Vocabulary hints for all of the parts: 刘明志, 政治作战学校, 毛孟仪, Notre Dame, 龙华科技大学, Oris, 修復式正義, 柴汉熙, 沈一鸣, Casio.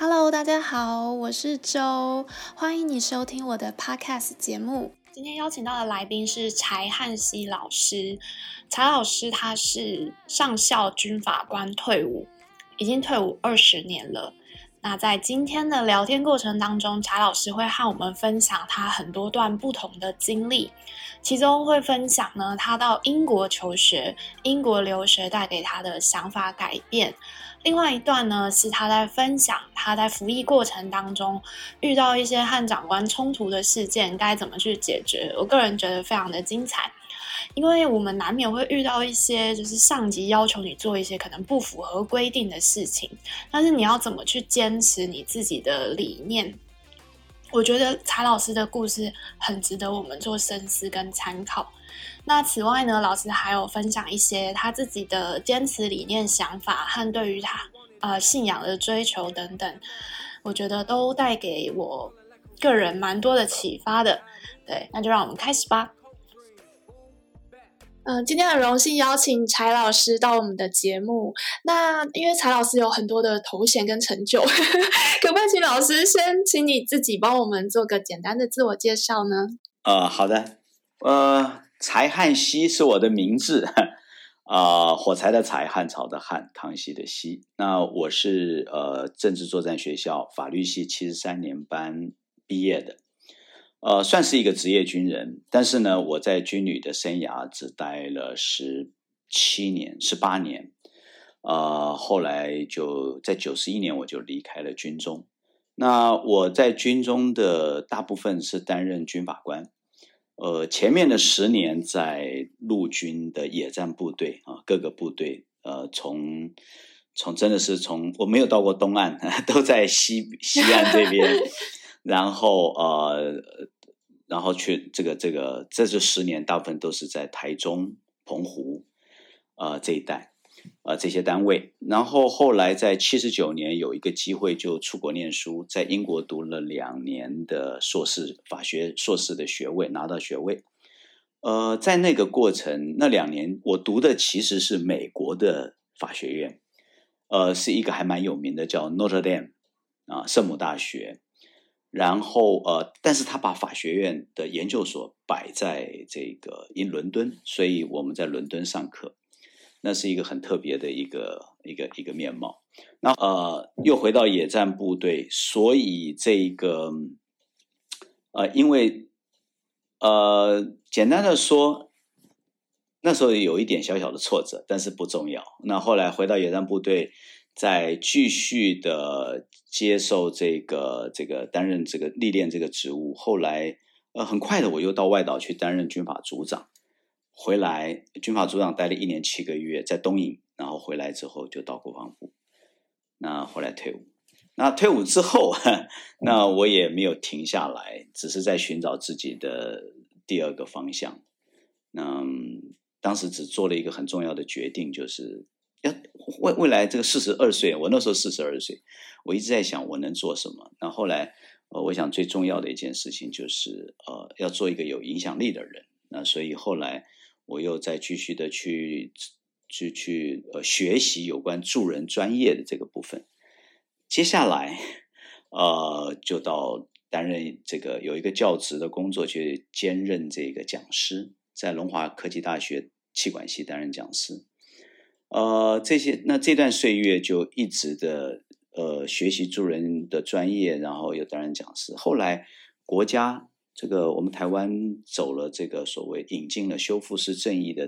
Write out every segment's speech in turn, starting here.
Hello， 大家好，我是周，欢迎你收听我的 Podcast 节目。今天邀请到的来宾是柴汉熙老师。柴老师他是上校军法官退伍，已经退伍20年了。那在今天的聊天过程当中，柴老师会和我们分享他很多段不同的经历，其中会分享呢他到英国求学、英国留学带给他的想法改变。另外一段呢是他在分享他在服役过程当中遇到一些和长官冲突的事件该怎么去解决，我个人觉得非常的精彩。因为我们难免会遇到一些就是上级要求你做一些可能不符合规定的事情，但是你要怎么去坚持你自己的理念，我觉得柴老师的故事很值得我们做深思跟参考。那此外呢，老师还有分享一些他自己的坚持理念、想法和对于他信仰的追求等等，我觉得都带给我个人蛮多的启发的。对，那就让我们开始吧。今天很荣幸邀请柴老师到我们的节目。那因为柴老师有很多的头衔跟成就，可不可以请老师先请你自己帮我们做个简单的自我介绍呢？好的，柴汉熙是我的名字，火柴的柴，汉朝的汉，康熙的熙。那我是政治作战学校法律系73年班毕业的。算是一个职业军人，但是呢，我在军旅的生涯只待了18年，后来就在91年我就离开了军中。那我在军中的大部分是担任军法官，前面的10年在陆军的野战部队啊，各个部队，从真的是从我没有到过东岸，都在西岸这边。然后去这是10年，大部分都是在台中、澎湖，这一带，这些单位。然后后来在79年有一个机会就出国念书，在英国读了2年的硕士法学硕士的学位，拿到学位。在那个过程那2年，我读的其实是美国的法学院，是一个还蛮有名的叫 Notre Dame 啊，圣母大学。然后但是他把法学院的研究所摆在这个伦敦，所以我们在伦敦上课，那是一个很特别的一个面貌。那又回到野战部队，所以这个因为简单的说，那时候有一点小小的挫折，但是不重要。那后来回到野战部队，再继续的接受担任历练这个职务。后来很快的我又到外岛去担任军法组长，回来军法组长待了1年7个月，在东引，然后回来之后就到国防部。那后来退伍，那退伍之后那我也没有停下来，只是在寻找自己的第二个方向。当时只做了一个很重要的决定，就是未来这个42岁，我那时候42岁，我一直在想我能做什么。那后来我想最重要的一件事情就是要做一个有影响力的人。那所以后来我又再继续的去学习有关助人专业的这个部分。接下来就到担任有一个教职的工作，去兼任这个讲师，在龙华科技大学企管系担任讲师。这段岁月就一直的学习助人的专业，然后又担任讲师。后来国家我们台湾走了所谓引进了修复式正义的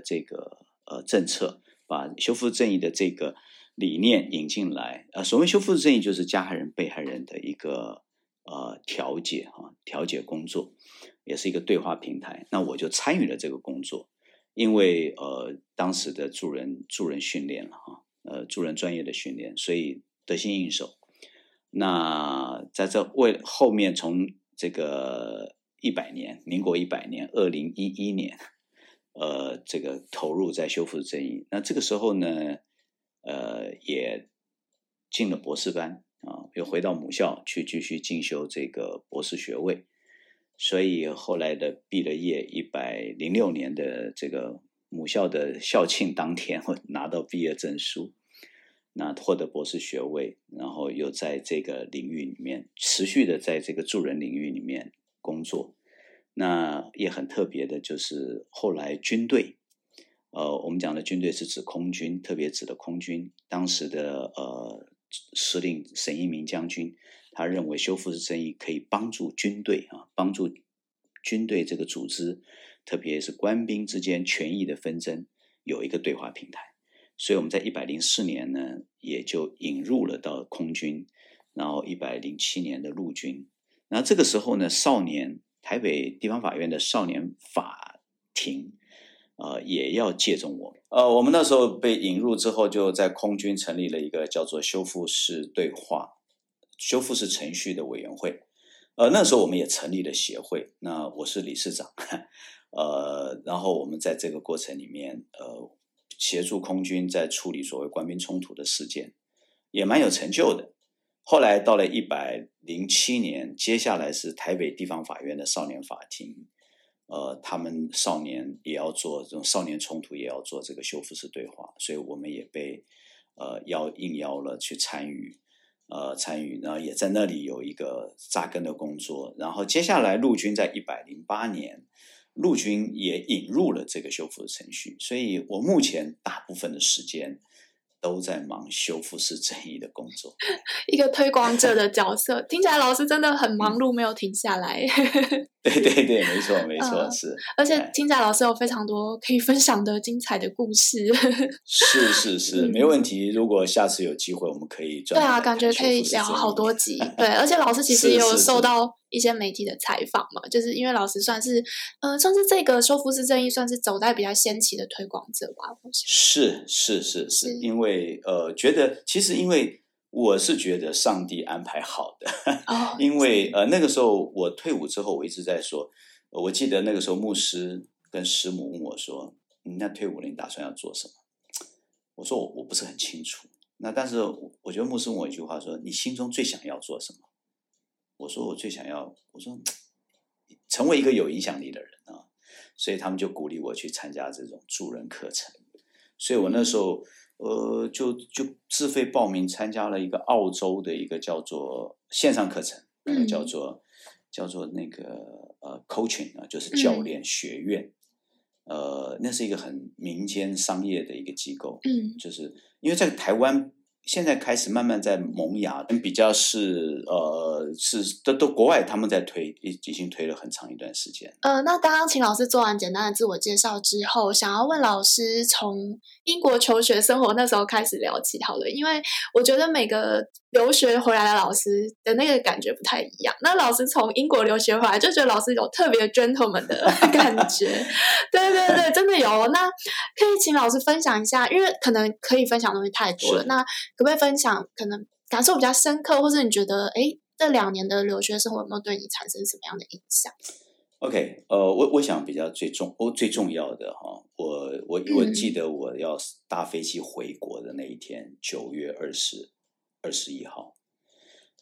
政策，把修复正义的这个理念引进来。所谓修复式正义就是加害人被害人的一个调解工作，也是一个对话平台。那我就参与了这个工作。因为当时的助人训练了助人专业的训练，所以得心应手。那在后面从民国100年2011年，投入在修复正义。那这个时候呢，也进了博士班又回到母校去继续进修这个博士学位。所以后来的毕了业，106年的这个母校的校庆当天，我拿到毕业证书，那获得博士学位，然后我又在这个领域里面持续的在这个助人领域里面工作。那也很特别的就是后来军队，我们讲的军队是指空军，特别指的空军，当时的司令沈一鸣将军，他认为修复式正义可以帮助军队啊，帮助军队这个组织，特别是官兵之间权益的纷争有一个对话平台。所以我们在104年呢，也就引入了到空军，然后107年的陆军。那这个时候呢，台北地方法院的少年法庭也要借重我们。我们那时候被引入之后，就在空军成立了一个叫做修复式对话、修复式程序的委员会。那时候我们也成立了协会，那我是理事长。然后我们在这个过程里面，协助空军在处理所谓官兵冲突的事件，也蛮有成就的。后来到了107年，接下来是台北地方法院的少年法庭，他们少年也要做这种少年冲突，也要做这个修复式对话，所以我们也被应邀了去参与，然后也在那里有一个扎根的工作。然后接下来陆军在108年，陆军也引入了这个修复的程序，所以我目前大部分的时间都在忙修复式正义的工作，一个推广者的角色。听起来老师真的很忙碌，没有停下来。对对对，没错没错，是。而且听起来老师有非常多可以分享的精彩的故事。是是是，没问题。如果下次有机会，我们可以专门来看修复式正义。对啊，感觉可以聊好多集。对，而且老师其实也有受到一些媒体的采访嘛，就是因为老师算是这个修复式正义算是走在比较先期的推广者吧。是，因为觉得其实因为我是觉得上帝安排好的，因为那个时候我退伍之后，我一直在说，我记得那个时候牧师跟师母问我说，那退伍了你打算要做什么？我说我不是很清楚。那但是我觉得牧师问我一句话说，你心中最想要做什么？我说我说成为一个有影响力的人啊，所以他们就鼓励我去参加这种助人课程。所以我那时候就自费报名参加了一个澳洲的一个叫做线上课程，叫做那个coaching 啊，就是教练学院。那是一个很民间商业的一个机构，就是因为在台湾现在开始慢慢在萌芽，比较都国外他们在推，已经推了很长一段时间。那刚刚请老师做完简单的自我介绍之后，想要问老师从英国求学生活那时候开始聊起好了，因为我觉得每个留学回来的老师的那个感觉不太一样。那老师从英国留学回来，就觉得老师有特别 gentleman 的感觉。对对对，真的有。那可以请老师分享一下，因为可能可以分享的东西太多了，那可不可以分享可能感受比较深刻，或是你觉得这2年的留学生活有没有对你产生什么样的影响？ OK， 我想比较最重要的我记得我要搭飞机回国的那一天，9月21号，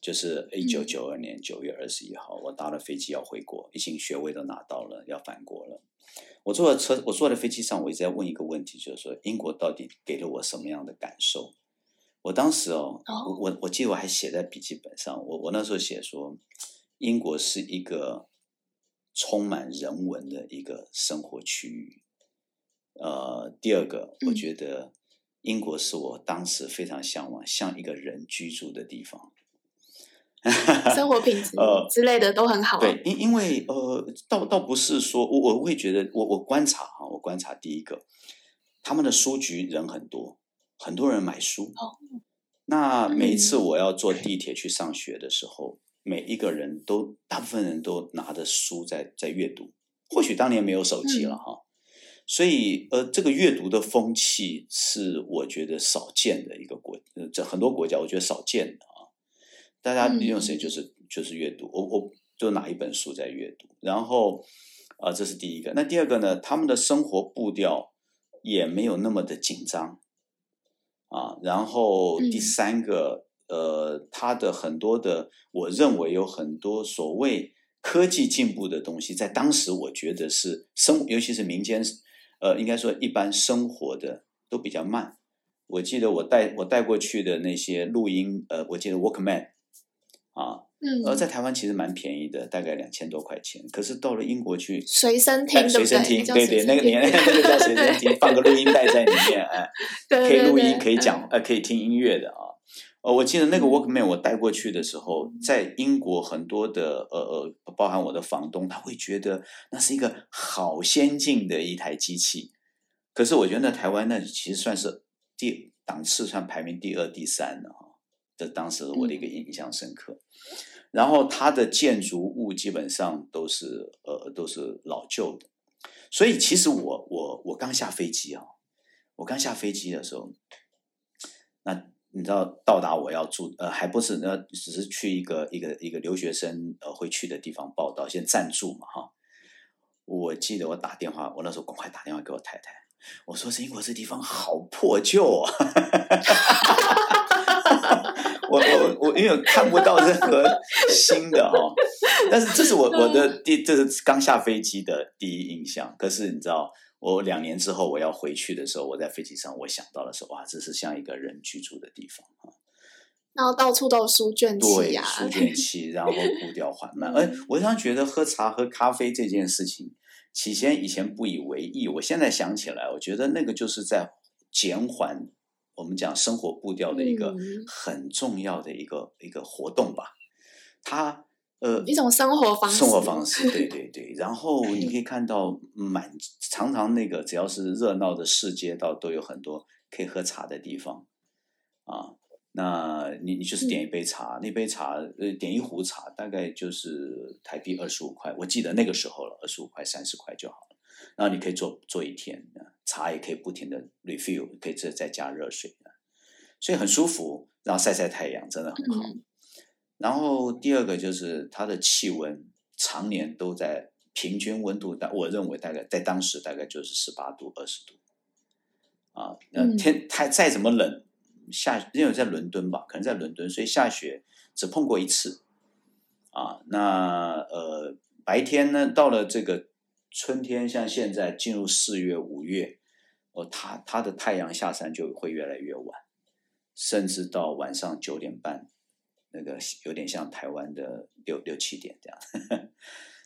就是1992年9月21号，我搭了飞机要回国，已经学位都拿到了，要返国了。我坐在飞机上，我一直在问一个问题，就是说英国到底给了我什么样的感受？我当时我记得我还写在笔记本上，我那时候写说，英国是一个充满人文的一个生活区域。第二个，我觉得英国是我当时非常向往，像一个人居住的地方，生活品质之类的都很好。对，因为倒不是说我会觉得我观察第一个，他们的书局人很多。很多人买书，那每一次我要坐地铁去上学的时候，大部分人都拿着书在阅读。或许当年没有手机了所以这个阅读的风气是我觉得少见的一个很多国家我觉得少见的大家利用时间就是阅读，我就拿一本书在阅读。然后这是第一个。那第二个呢？他们的生活步调也没有那么的紧张。然后第三个，它的很多的，我认为有很多所谓科技进步的东西，在当时我觉得是尤其是民间，应该说一般生活的都比较慢。我记得我带过去的那些录音，我记得 Walkman 啊，而在台湾其实蛮便宜的，大概2000多块钱。可是到了英国去，随身听，随身听，对对，那个年代那个叫随身听，放个录音带在里面，哎，可以录音，可以讲，可以听音乐的啊。我记得那个 Walkman 我带过去的时候，在英国很多的包含我的房东，他会觉得那是一个好先进的一台机器。可是我觉得台湾那其实算是档次算排名第2、第3的哈。这当时我的一个印象深刻，然后它的建筑物基本上都是老旧的，所以其实我刚下飞机啊，我刚下飞机的时候，那你知道到达我要住还不是呢，只是去一个留学生会去的地方报道，先暂住嘛哈。我记得我打电话，我那时候赶快打电话给我太太，我说英国这地方好破旧啊。我因为我看不到任何新的哦，但是这是这是刚下飞机的第一印象。可是你知道，我2年之后我要回去的时候，我在飞机上我想到的是，哇，这是像一个人居住的地方啊。然后到处都有书卷气啊，对，书卷气，然后步调缓慢。而我常觉得喝茶喝咖啡这件事情，以前不以为意，我现在想起来，我觉得那个就是在减缓。我们讲生活步调的一个很重要的一个活动吧，它一种生活方式，对对对。然后你可以看到常常那个只要是热闹的市街道都有很多可以喝茶的地方啊。那你就是点一杯茶，那杯茶点一壶茶大概就是台币25块，我记得那个时候了，25块30块就好了。然后你可以做一天，茶也可以不停的 refill， 可以再加热水，所以很舒服。然后晒晒太阳真的很好。然后第二个就是它的气温常年都在平均温度，我认为大概在当时大概就是18度、20度啊。它再怎么冷，因为在伦敦吧，可能在伦敦，所以下雪只碰过一次啊。那白天呢，到了这个。春天像现在进入4月、5月，它的太阳下山就会越来越晚，甚至到晚上9点半，那个有点像台湾的6、7点这样。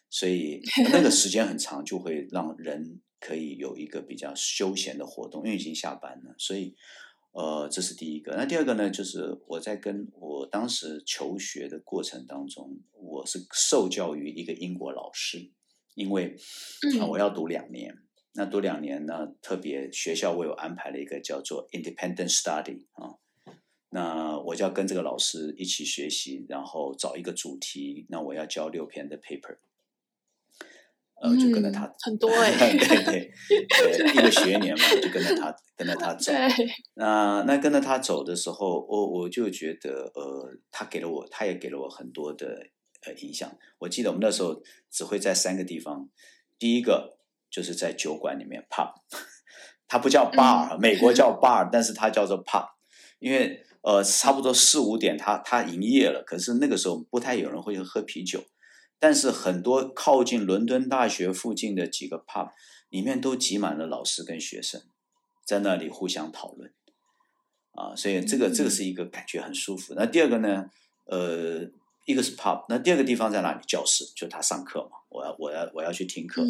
所以那个时间很长，就会让人可以有一个比较休闲的活动，因为已经下班了。所以这是第一个。那第二个呢，就是我在跟我当时求学的过程当中，我是受教于一个英国老师。因为我要读2年，那读2年呢，特别学校为我安排了一个叫做 independent study 啊，那我就要跟这个老师一起学习，然后找一个主题，那我要交6篇的 paper， 就跟着他很多对，一个学年嘛，就跟着他走。那跟着他走的时候，我就觉得他也给了我很多的。影响。我记得我们那时候只会在3个地方，第一个就是在酒馆里面 pub， 它不叫 bar， 美国叫 bar， 但是它叫做 pub， 因为差不多4、5点它营业了，可是那个时候不太有人会喝啤酒，但是很多靠近伦敦大学附近的几个 pub 里面都挤满了老师跟学生，在那里互相讨论啊，所以这个是一个感觉很舒服。那第二个呢，一个是 pub， 那第二个地方在哪里？教室，就他上课嘛，我要去听课。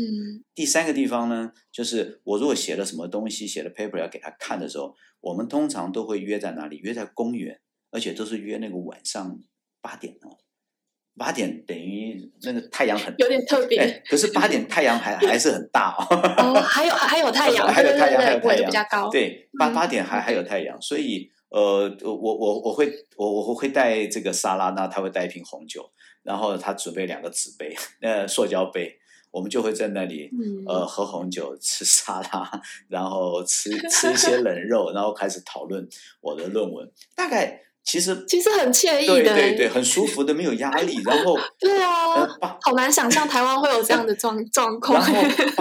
第三个地方呢，就是我如果写了什么东西，写了 paper 要给他看的时候，我们通常都会约在哪里？约在公园，而且都是约那个晚上8点哦。8点等于那个太阳很有点特别，可是8点太阳还是很大哦。哦，还有太阳，还有太阳，就比较高。对，八点还有太阳，所以。我会带这个沙拉，那他会带一瓶红酒，然后他准备2个纸杯，塑胶杯，我们就会在那里喝红酒、吃沙拉，然后吃一些冷肉，然后开始讨论我的论文。大概其实很惬意的，对对对，很舒服的，没有压力。然后对啊，好难想象台湾会有这样的状况。然后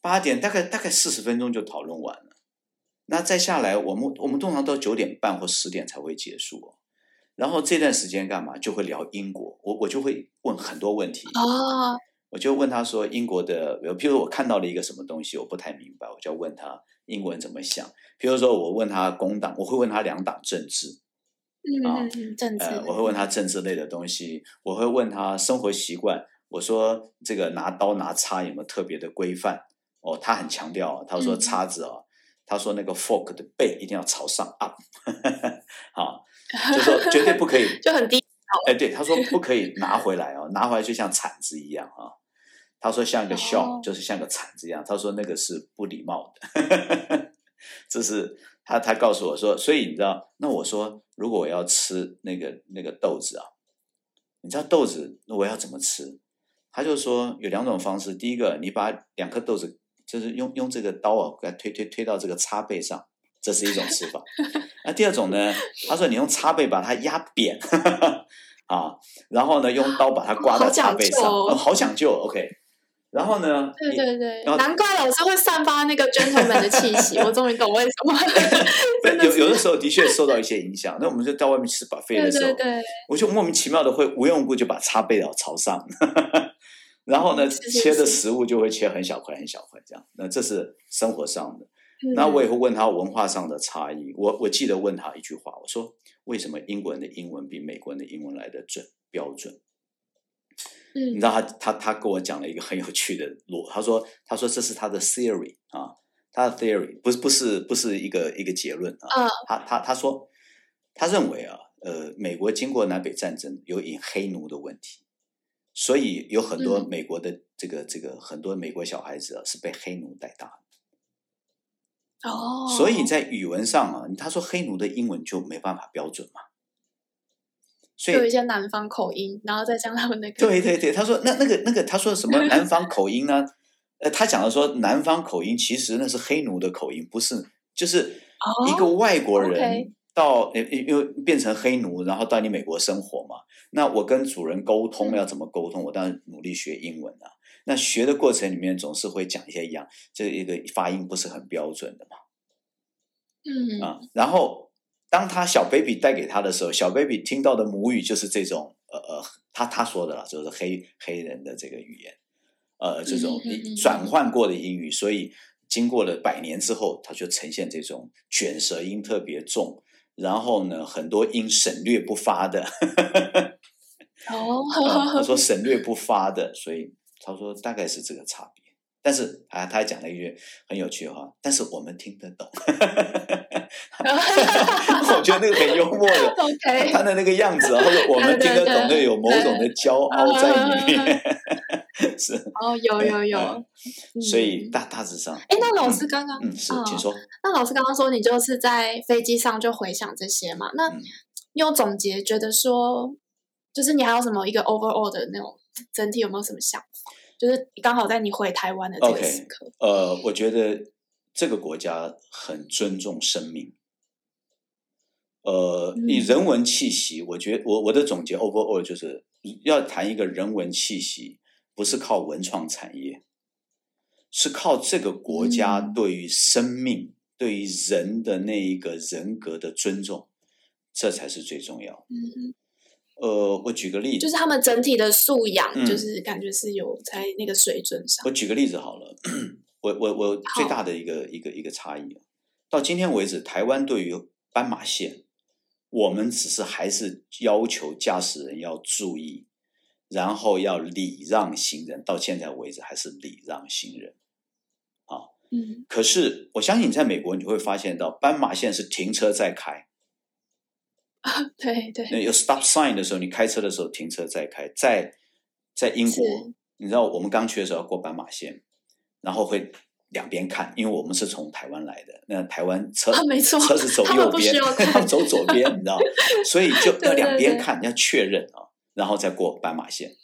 八点大概40分钟就讨论完了。那再下来，我们通常到9点半或10点才会结束哦。然后这段时间干嘛？就会聊英国，我就会问很多问题。哦，我就问他说英国的，譬如我看到了一个什么东西我不太明白，我就问他英文怎么想。譬如说我问他工党，我会问他两党政治，政治，我会问他政治类的东西，我会问他生活习惯，我说这个拿刀拿叉有没有特别的规范？哦，他很强调，他说叉子哦，他说那个 fork 的背一定要朝上 up， 好，就说绝对不可以，就很低。哎，对，他说不可以拿回来哦，拿回来就像铲子一样啊、哦。他说像一个 shop，、oh. 就是像个铲子一样。他说那个是不礼貌的，这是他告诉我说，所以你知道，那我说如果我要吃那个豆子啊，你知道豆子那我要怎么吃？他就说有两种方式，第一个你把两颗豆子就是用这个刀啊给它推到这个叉背上，这是一种吃法。那第二种呢，他说你用叉背把它压扁啊，然后呢用刀把它刮到叉背上，好讲究 OK。然后呢？对对对，难怪老师会散发那个 gentleman 的气息。我终于懂为什么。有的时候的确受到一些影响。那我们就到外面吃 buffet 的时候，对对对，我就莫名其妙的会无缘无故就把叉背朝上，然后呢，切的食物就会切很小块很小块这样。那这是生活上的。那我也会问他文化上的差异。我记得问他一句话，我说为什么英国人的英文比美国人的英文来得准标准？你知道他跟我讲了一个很有趣的逻，他说这是他的 theory 啊，他的 theory 不是一个结论啊。他说他认为啊，美国经过南北战争有引黑奴的问题，所以有很多美国的这个很多美国小孩子啊是被黑奴带大的。哦，所以在语文上啊，他说黑奴的英文就没办法标准嘛。所以有一些南方口音，然后再讲他们那个。对对对，他说那个，他说什么南方口音呢？他讲的说南方口音其实那是黑奴的口音，不是，就是一个外国人到又变成黑奴，然后到你美国生活嘛。那我跟主人沟通要怎么沟通？我当然努力学英文啊。那学的过程里面总是会讲一些一个发音不是很标准的嘛。嗯啊，然后。当他小 baby 带给他的时候，小 baby 听到的母语就是这种他说的啦，就是黑人的这个语言，这种转换过的英语，所以经过了100年之后，他就呈现这种卷舌音特别重，然后呢，很多音省略不发的。哦、他说省略不发的，所以他说大概是这个差别。但是啊，他还讲了一句很有趣的话，但是我们听得懂。我觉得那个很幽默的，他的那个样子，然后我们听得懂的有某种的骄傲在里面。是哦，有，所以大致上。哎，那老师刚刚是，请说。那老师刚刚说你就是在飞机上就回想这些嘛？那你有总结，觉得说，就是你还有什么一个 overall 的那种整体有没有什么想法？就是刚好在你回台湾的这个时刻。我觉得这个国家很尊重生命。以人文气息，我觉得我的总结 overall 就是要谈一个人文气息，不是靠文创产业，是靠这个国家对于生命、对于人的那一个人格的尊重，这才是最重要的。我举个例子，就是他们整体的素养，就是感觉是有在那个水准上。我举个例子好了，我最大的一个差异，到今天为止，台湾对于斑马线，我们只是还是要求驾驶人要注意，然后要礼让行人，到现在为止还是礼让行人。啊，可是我相信在美国你会发现到，斑马线是停车再开。对对，有 stop sign 的时候，你开车的时候停车再开。在英国，你知道我们刚去的时候要过斑马线，然后会两边看，因为我们是从台湾来的，那台湾车是走右边，他们走左边，你知道，所以就要两边看，要确认啊，然后再过斑马线。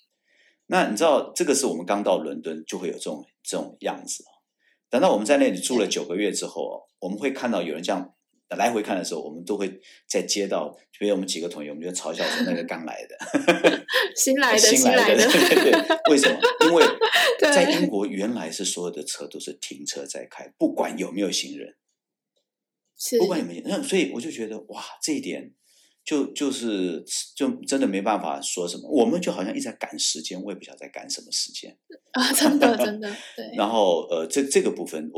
那你知道，这个是我们刚到伦敦就会有这种样子啊。等到我们在那里住了9个月之后啊，我们会看到有人这样。来回看的时候，我们都会在街道，比如我们几个同学，我们就嘲笑说那个刚来的，新来的，对对，为什么？因为在英国原来是所有的车都是停车在开，不管有没有行人，不管有没有，所以我就觉得哇，这一点就是真的没办法说什么，我们就好像一直在赶时间，我也不晓得在赶什么时间啊，真的真的对。然后这个部分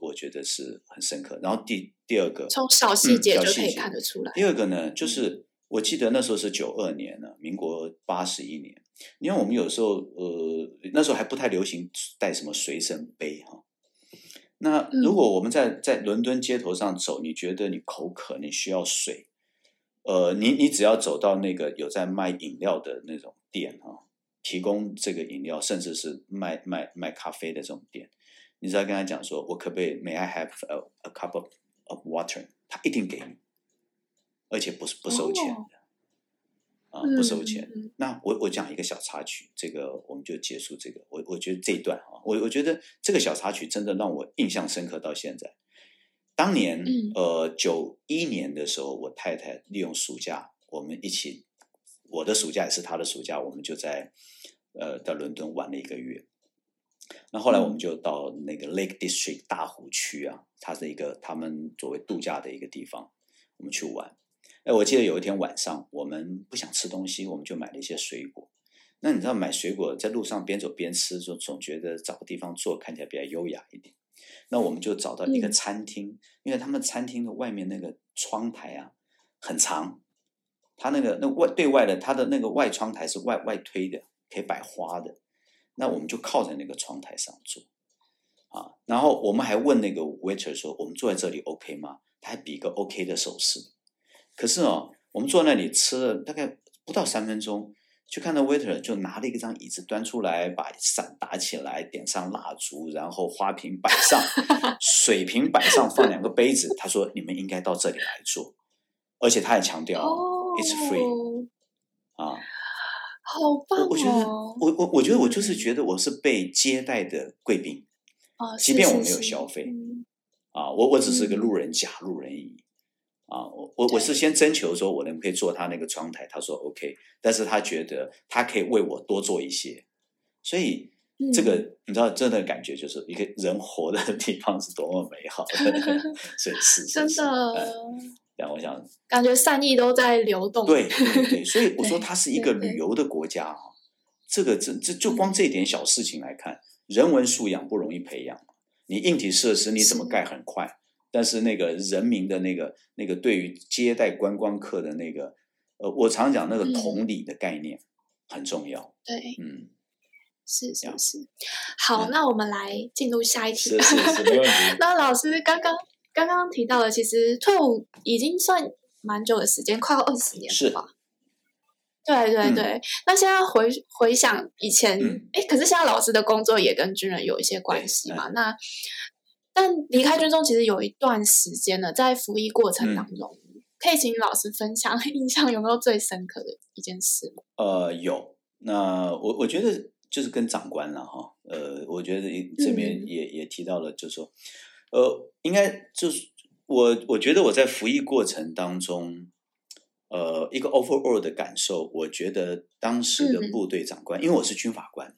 我觉得是很深刻。然后第二个从小细节就可以看得出来。第二个呢，就是我记得那时候是92年了，民国81年。因为我们有时候那时候还不太流行带什么随身杯哈。那如果我们在伦敦街头上走，你觉得你口渴，你需要水，你只要走到那个有在卖饮料的那种店哈，提供这个饮料，甚至是卖咖啡的这种店，你只要跟他讲说，我可不可以 May I have a cup of water？ 他一定给你，而且不收钱的，不收钱。那我讲一个小插曲，这个我们就结束这个。我觉得这一段啊，我觉得这个小插曲真的让我印象深刻到现在。当年91年的时候，我太太利用暑假，我们一起，我的暑假也是她的暑假，我们就在伦敦玩了一个月。那后来我们就到那个 Lake District 大湖区啊，它是一个他们作为度假的一个地方，我们去玩。哎，我记得有一天晚上，我们不想吃东西，我们就买了一些水果。那你知道买水果在路上边走边吃，就总觉得找个地方坐看起来比较优雅一点。那我们就找到一个餐厅，因为他们餐厅的外面那个窗台啊很长，它那个外窗台是外推的，可以摆花的。那我们就靠在那个窗台上坐啊，然后我们还问那个 waiter 说，我们坐在这里 OK 吗？他还比一个 OK 的手势。可是哦，我们坐在那里吃了大概不到3分钟，就看到 waiter 就拿了一张椅子端出来，把伞打起来，点上蜡烛，然后花瓶摆上，水瓶摆上，放2个杯子。他说：“你们应该到这里来坐。”而且他也强调 "It's free" 啊，好棒哦！我觉得我就是觉得我是被接待的贵宾，即便我没有消费啊，我只是个路人甲、路人乙。啊，我是先征求说我能不能坐他那个窗台，他说 OK， 但是他觉得他可以为我多做一些，所以这个你知道，真的感觉就是一个人活的地方是多么美好的，所以是真的。然后我想，感觉善意都在流动。对对对，所以我说它是一个旅游的国家啊，这个这就光这一点小事情来看，人文素养不容易培养，你硬体设施你怎么盖很快。但是那个人民的那个对于接待观光客的那个，我常讲那个同理的概念很重要。对，是是是。好，那我们来进入下一题。是没问题。那老师刚刚提到了，其实退伍已经算蛮久的时间，快要20年了吧？是。对对对。那现在回想以前，可是现在老师的工作也跟军人有一些关系嘛？那。但离开军中其实有一段时间了，在服役过程当中，可以请老师分享印象有没有最深刻的一件事吗？有，那我觉得就是跟长官了哈，我觉得这边也提到了，就是说，应该就是我觉得我在服役过程当中，一个 overall 的感受，我觉得当时的部队长官，因为我是军法官。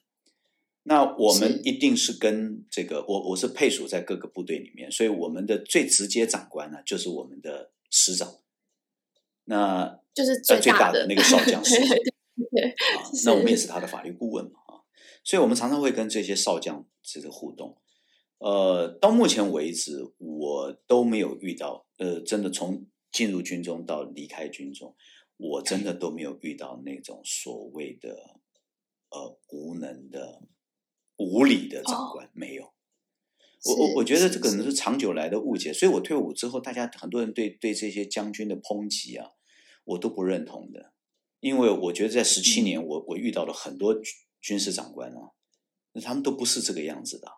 那我们一定是跟这个我是配属在各个部队里面，所以我们的最直接长官呢，就是我们的师长，那就是最大的那个少将师长、啊。那我们也是他的法律顾问嘛啊，所以我们常常会跟这些少将这个互动。到目前为止我都没有遇到，真的从进入军中到离开军中，我真的都没有遇到那种所谓的无能的。无理的长官没有，我觉得这可能是长久来的误解，所以我退伍之后，大家很多人对这些将军的抨击啊，我都不认同的，因为我觉得在17年我遇到了很多军事长官啊，他们都不是这个样子的。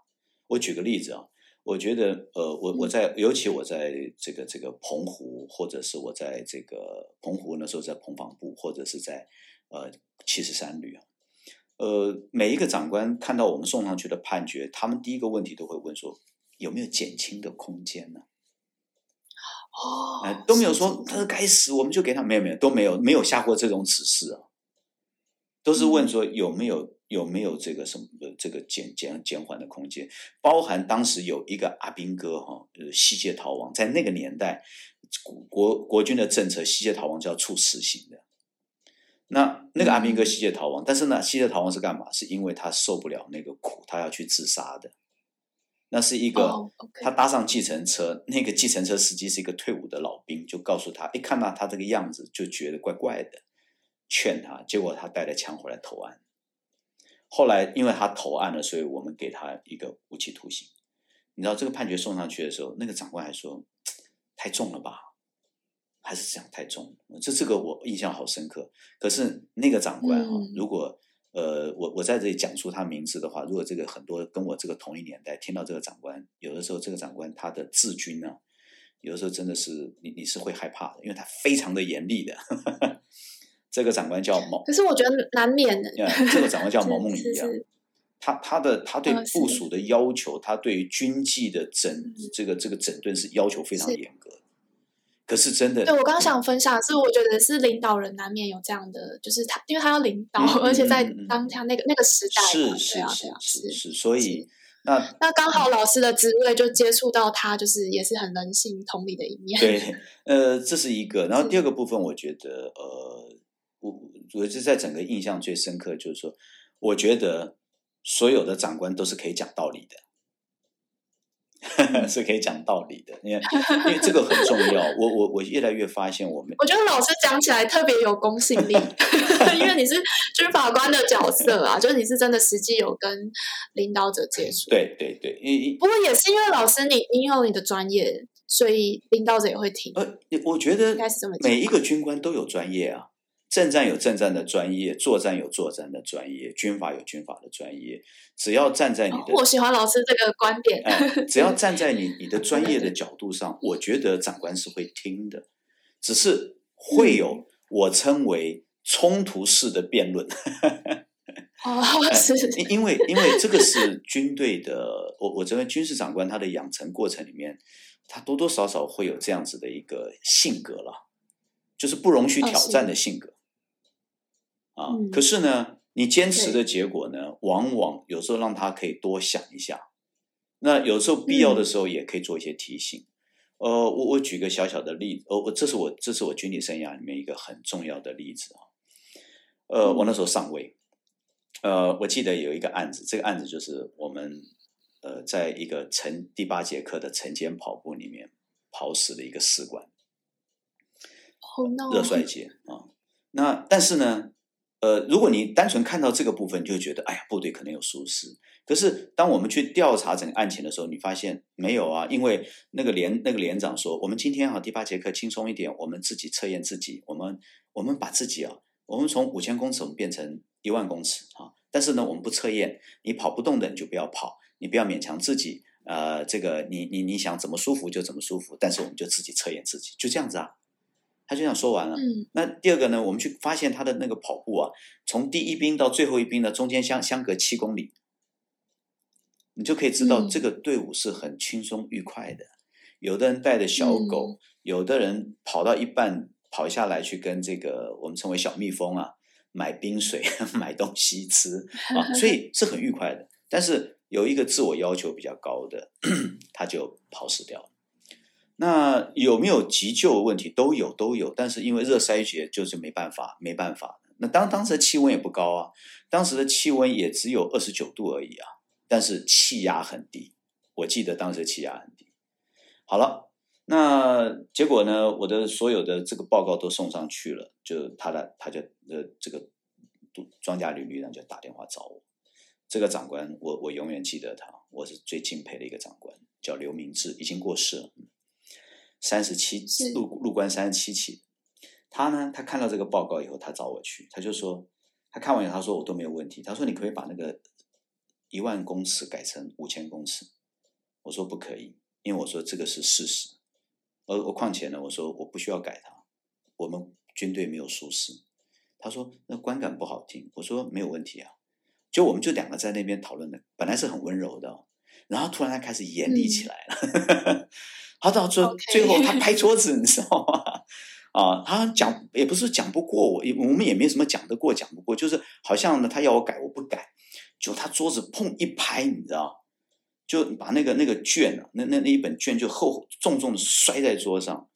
我举个例子啊，我觉得尤其我在这个澎湖，或者是我在这个澎湖那时候在澎防部，或者是在73旅啊。每一个长官看到我们送上去的判决，他们第一个问题都会问说有没有减轻的空间呢？都没有说他该死我们就给他，没有都没有下过这种指示啊，都是问说有没有这个什么这个减缓的空间，包含当时有一个阿兵哥哈，西界逃亡，在那个年代国军的政策，西界逃亡是要处死刑的。那个阿兵哥西界逃亡，但是呢，西界逃亡是干嘛？是因为他受不了那个苦，他要去自杀的。那是一个、oh, okay. 他搭上计程车，那个计程车司机是一个退伍的老兵，就告诉他，一看到他这个样子就觉得怪怪的，劝他，结果他带着枪回来投案。后来因为他投案了，所以我们给他一个无期徒刑。你知道这个判决送上去的时候，那个长官还说太重了吧，还是这样太重了，这个我印象好深刻。可是那个长官、如果我在这里讲出他名字的话，如果这个很多跟我这个同一年代听到这个长官，有的时候这个长官他的治军呢、有的时候真的是你是会害怕的，因为他非常的严厉的。这个长官叫毛，可是我觉得难免的。这个长官叫毛孟仪啊，他对部署的要求，他对于军纪的这个整顿是要求非常严格的。可是真的，对我刚想分享是，我觉得是领导人难免有这样的，就是他，因为他要领导，而且在当下那个时代，是，所以那刚好老师的职位就接触到他，就是也是很人性同理的一面。对，这是一个。然后第二个部分，我觉得我就在整个印象最深刻，就是说，我觉得所有的长官都是可以讲道理的。是可以讲道理的，因为这个很重要。我越来越发现我觉得老师讲起来特别有公信力，因为你是军法官的角色啊，就是你是真的实际有跟领导者接触。对对对，不过也是因为老师你有你的专业，所以领导者也会听。我觉得每一个军官都有专业啊，政战有政战的专业，作战有作战的专业，军法有军法的专业。只要站在你的，我喜欢老师这个观点。只要站在你的专业的角度上，我觉得长官是会听的，只是会有我称为冲突式的辩论。因为这个是军队的，我认为军事长官他的养成过程里面，他多多少少会有这样子的一个性格了，就是不容许挑战的性格。可是呢，你坚持的结果呢，往往有时候让他可以多想一下，那有时候必要的时候也可以做一些提醒。我举个小小的例子，这是我军旅生涯里面一个很重要的例子。我那时候上尉，我记得有一个案子，这个案子就是我们在一个第八节课的晨间跑步里面跑死了一个士官，热衰竭啊。那但是呢，如果你单纯看到这个部分，就觉得哎呀，部队可能有疏失。可是当我们去调查整个案情的时候，你发现没有啊？因为那个连长说，我们今天啊第八节课轻松一点，我们自己测验自己，我们把自己啊，我们从5000公尺我们变成10000公尺啊。但是呢，我们不测验，你跑不动的你就不要跑，你不要勉强自己。这个你想怎么舒服就怎么舒服，但是我们就自己测验自己，就这样子啊。他就想说完了。那第二个呢，我们去发现他的那个跑步啊，从第一兵到最后一兵呢，中间相隔7公里，你就可以知道这个队伍是很轻松愉快的。有的人带着小狗，有的人跑到一半跑下来去跟这个我们称为小蜜蜂啊买冰水买东西吃啊，所以是很愉快的。但是有一个自我要求比较高的，他就跑死掉了。那有没有急救的问题？都有，但是因为热衰竭就是没办法。那当时的气温也不高啊，当时的气温也只有29度而已啊，但是气压很低，我记得当时的气压很低。好了，那结果呢，我的所有的这个报告都送上去了，就他就这个装甲旅旅长就打电话找我。这个长官我永远记得他，我是最敬佩的一个长官，叫刘明志，已经过世了。入关37期，他呢，他看到这个报告以后，他找我去，他就说，他看完以后，他说我都没有问题，他说你可以把那个10000公尺改成5000公尺，我说不可以，因为我说这个是事实，而我况且呢，我说我不需要改它，我们军队没有疏失。他说那观感不好听，我说没有问题啊，就我们就2个在那边讨论的，本来是很温柔的，然后突然他开始严厉起来了。他到最后他拍桌子，你知道吗？他讲也不是讲不过我，我们也没什么讲得过讲不过，就是好像呢他要我改我不改，就他桌子碰一拍，你知道，就把那个卷啊，那一本卷就重重的摔在桌上。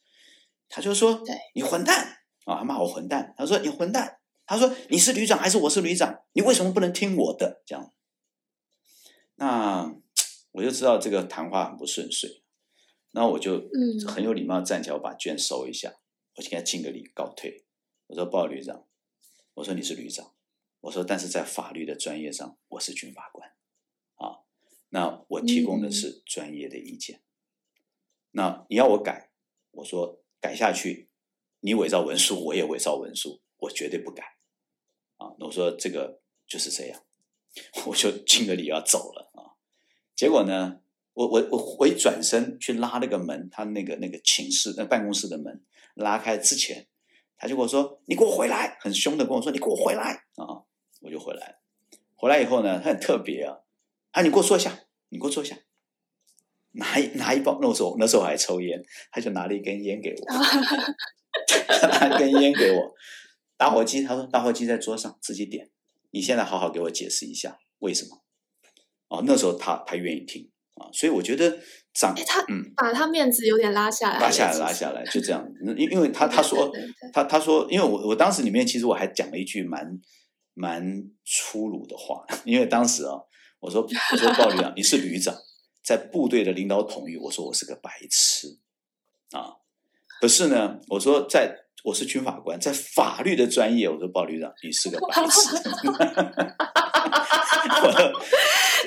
他就说你混蛋啊，他骂我混蛋，他说你混蛋，他说你是旅长还是我是旅长，你为什么不能听我的，这样。那我就知道这个谈话很不顺遂，那我就很有礼貌站起来，我把卷收一下，我就给他敬个礼告退，我说不好旅长，我说你是旅长，我说但是在法律的专业上我是军法官啊，那我提供的是专业的意见，那你要我改，我说改下去你伪造文书我也伪造文书，我绝对不改啊。那我说这个就是这样，我就敬个礼要走了啊。结果呢，我一转身去拉那个门，他那个寝室那办公室的门拉开之前，他就跟我说你给我回来，很凶的跟我说你给我回来啊。我就回来了，回来以后呢，他很特别啊，啊你给我坐下，你给我坐下，拿一包，那时候我还抽烟，他就拿了一根烟给我，拿一根烟给我，打火机，他说打火机在桌上自己点，你现在好好给我解释一下为什么。哦，那时候他愿意听啊，所以我觉得长，他把他面子有点拉下来，拉下来，就这样，因为他说他说，因为我当时里面其实我还讲了一句蛮粗鲁的话，因为当时啊，我说鲍旅长，你是旅长。在部队的领导统御，我说我是个白痴啊！不是呢，我说我是军法官，在法律的专业，我说鲍旅长你是个白痴。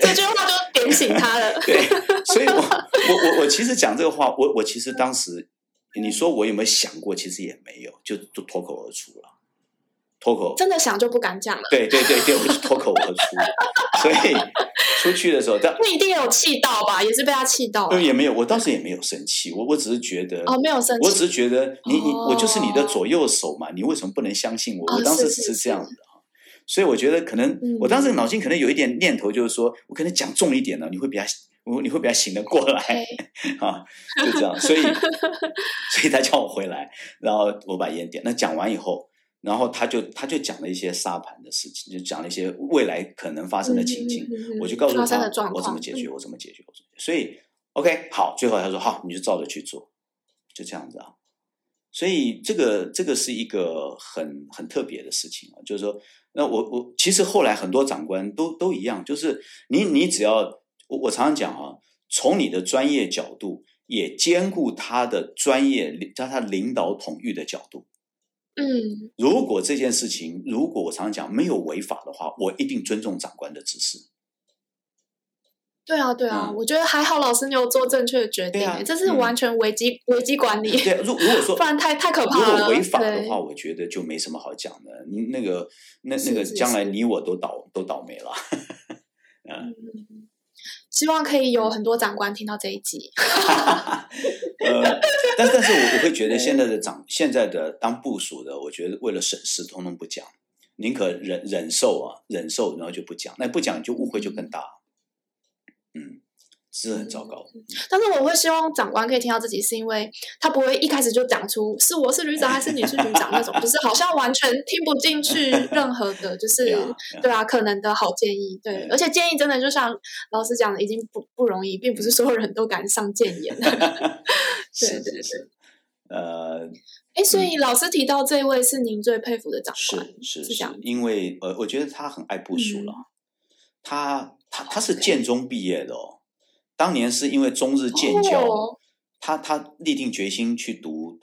这句话就点醒他了。对，所以我其实讲这个话，我其实当时你说我有没有想过，其实也没有，就脱口而出了。真的想就不敢讲了。对，我就脱口而出。所以出去的时候，但你一定有气到吧？也是被他气到。对，也没有，我当时也没有生气，我只是觉得没有生气，我只是觉得你我就是你的左右手嘛，你为什么不能相信我？我当时只是这样的。所以我觉得可能我当时脑筋可能有一点念头，就是说我可能讲重一点呢，你会比较醒得过来啊，就这样。所以他叫我回来，然后我把烟点。那讲完以后。然后他就讲了一些沙盘的事情，就讲了一些未来可能发生的情境，我就告诉他我怎么解决，所以 OK 好，最后他说好，你就照着去做，就这样子啊。所以这个是一个很特别的事情啊，就是说，那我其实后来很多长官都一样，就是你只要我常常讲啊，从你的专业角度也兼顾他的专业加他领导统御的角度。如果这件事情，如果我常常讲没有违法的话，我一定尊重长官的指示。对啊，我觉得还好，老师你有做正确的决定，这是完全危机管理。对，如果说不然太可怕了。如果违法的话，我觉得就没什么好讲的。那个将来你我都倒霉了。希望可以有很多长官听到这一集。但是我会觉得现在的当部署的，我觉得为了省事，通通不讲，宁可忍受，然后就不讲。那不讲就误会就更大，是很糟糕。但是我会希望长官可以听到自己，是因为他不会一开始就讲出是我是旅长还是你是旅长那种，就是好像完全听不进去任何的，就是对啊，可能的好建议。对，而且建议真的就像老师讲的，已经不容易，并不是所有人都敢上谏言。是，所以老师提到这位是您最佩服的长官，是这样，因为我觉得他很爱部署了，他是建中毕业的哦，当年是因为中日建交，他立定决心去读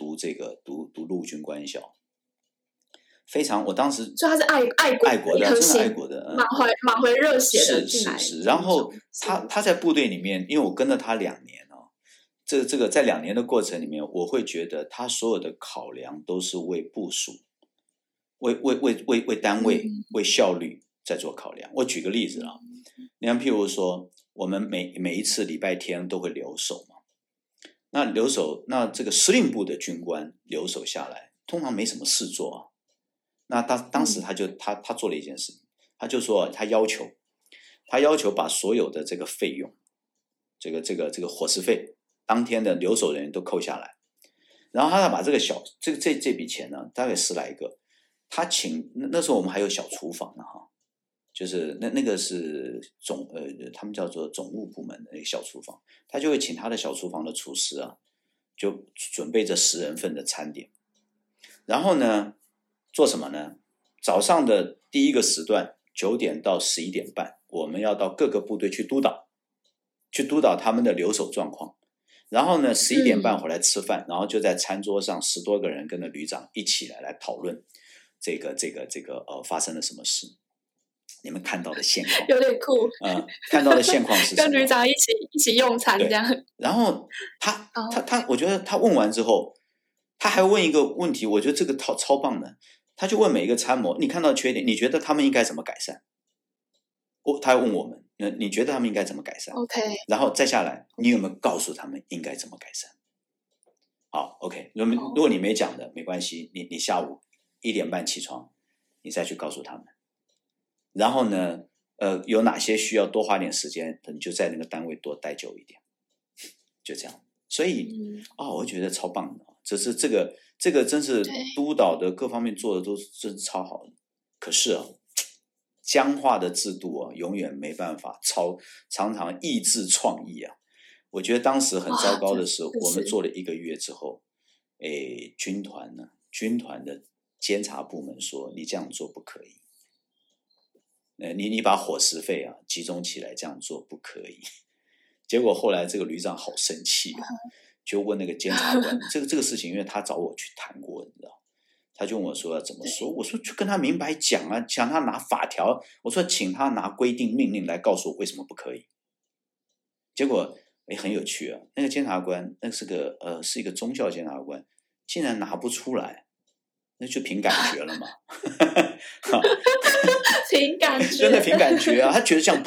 陆军官校，非常，我当时所以他是爱国的，真的爱国的，满怀热血的进来，是。然后他在部队里面，因为我跟了他2年。这个在2年的过程里面，我会觉得他所有的考量都是为部署、为单位、为效率在做考量。我举个例子啊，你看，譬如说，我们每一次礼拜天都会留守嘛，那留守，那这个司令部的军官留守下来，通常没什么事做啊。那当时他做了一件事，他就说他要求把所有的这个费用，这个伙食费。当天的留守人员都扣下来，然后他把这笔钱呢，大概10来个，他请那时候我们还有小厨房呢哈，就是那个是他们叫做总务部门的那个小厨房，他就会请他的小厨房的厨师啊，就准备着10人份的餐点。然后呢，做什么呢？早上的第一个时段9点到11点半，我们要到各个部队去督导他们的留守状况。然后呢11点半回来吃饭，然后就在餐桌上10多个人跟着旅长一起来讨论发生了什么事，你们看到的现况有点酷、看到的现况是什么跟旅长一起用餐这样。然后他我觉得他问完之后，他还问一个问题，我觉得这个超棒的，他就问每一个参谋，你看到缺点，你觉得他们应该怎么改善？他问我们，你觉得他们应该怎么改善 ？OK， 然后再下来，你有没有告诉他们应该怎么改善？好 ，OK， 如果你没讲的，没关系，你下午1点半起床，你再去告诉他们。然后呢，有哪些需要多花点时间，你就在那个单位多待久一点，就这样。所以我觉得超棒的。这个真是督导的各方面做的都真超好的。可是僵化的制度永远没办法常常抑制创意。我觉得当时很糟糕的是，我们做了1个月之后，军团的监察部门说你这样做不可以。你把伙食费集中起来，这样做不可以。结果后来这个旅长好生气。就问那个监察官这个事情，因为他找我去谈过，你知道，他就问我说怎么说，我说就跟他明白讲啊，想他拿法条，我说请他拿规定命令来告诉我为什么不可以。结果很有趣啊，那个监察官是一个宗教监察官，竟然拿不出来，那就凭感觉了嘛凭感觉真的凭感觉啊，他觉得这样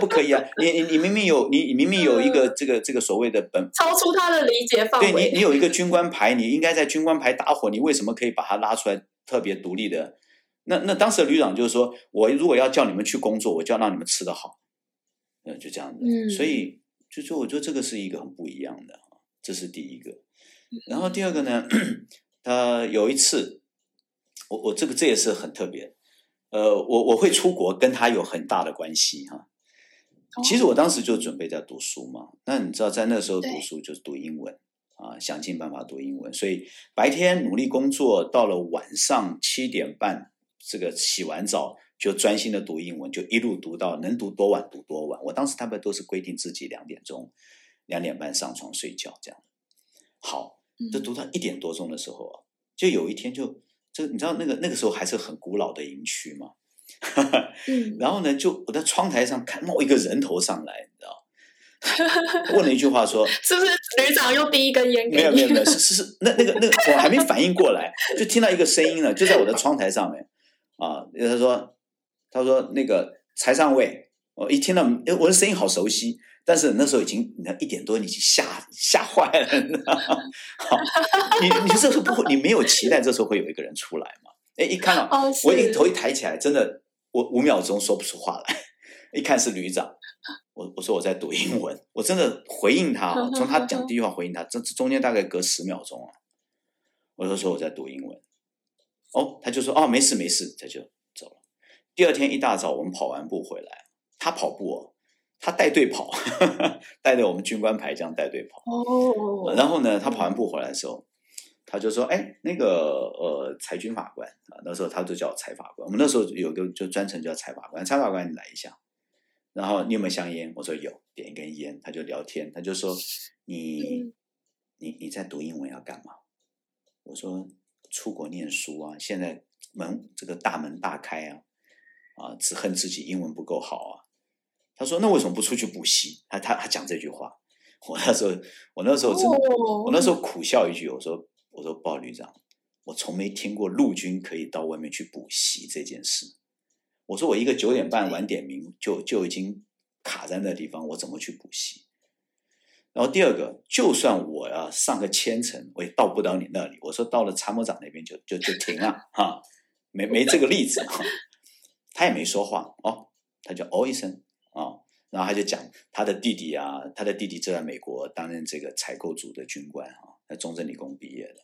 不可以啊，你明明有一个这个所谓的超出他的理解范围，对，你有一个军官牌，你应该在军官牌打火，你为什么可以把它拉出来特别独立的？那当时的旅长就是说，我如果要叫你们去工作，我就要让你们吃得好，就这样子。所以就我觉得这个是一个很不一样的，这是第一个。然后第二个呢，有一次我这也是很特别，我会出国跟他有很大的关系哈。其实我当时就准备在读书嘛，那你知道在那时候读书就是读英文啊，想尽办法读英文，所以白天努力工作，到了晚上7点半洗完澡就专心的读英文，就一路读到能读多晚读多晚。我当时他们都是规定自己2点半上床睡觉这样。好，就读到1点多钟的时候就有一天你知道那个时候还是很古老的营区嘛然后呢就我在窗台上看冒一个人头上来，你知道问了一句话说是不是旅长又递一根烟给你？没有是那个我还没反应过来就听到一个声音了，就在我的窗台上面他说那个柴上尉，我一听到我的声音好熟悉，但是那时候已经1点多，你已经吓坏了，好，你这个你没有期待这时候会有一个人出来嘛？一看到我头一抬起来，真的我5秒钟说不出话来。一看是旅长，我说我在读英文，我真的回应他，从他讲第一句话回应他，这中间大概隔10秒钟我就说我在读英文。他就说没事，他就走了。第二天一大早我们跑完步回来，他跑步他带队跑带着我们军官牌这样带队跑然后呢他跑完步回来的时候他就说裁军法官那时候他就叫裁法官，我们那时候有个就专程叫裁法官，裁法官你来一下，然后你有没有香烟，我说有，点一根烟，他就聊天，他就说你在读英文要干嘛，我说出国念书啊，现在大门大开只恨自己英文不够好他说那为什么不出去补习，他讲这句话，我那时候真的我那时候苦笑一句，我说鲍旅长，我从没听过陆军可以到外面去补习这件事，我说我一个9点半晚点名就已经卡在那地方，我怎么去补习？然后第二个，就算我上个1000层我也到不了你那里，我说到了参谋长那边就停了没这个例子他也没说话他就一声然后他就讲他的弟弟就在美国担任这个采购组的军官在中正理工毕业的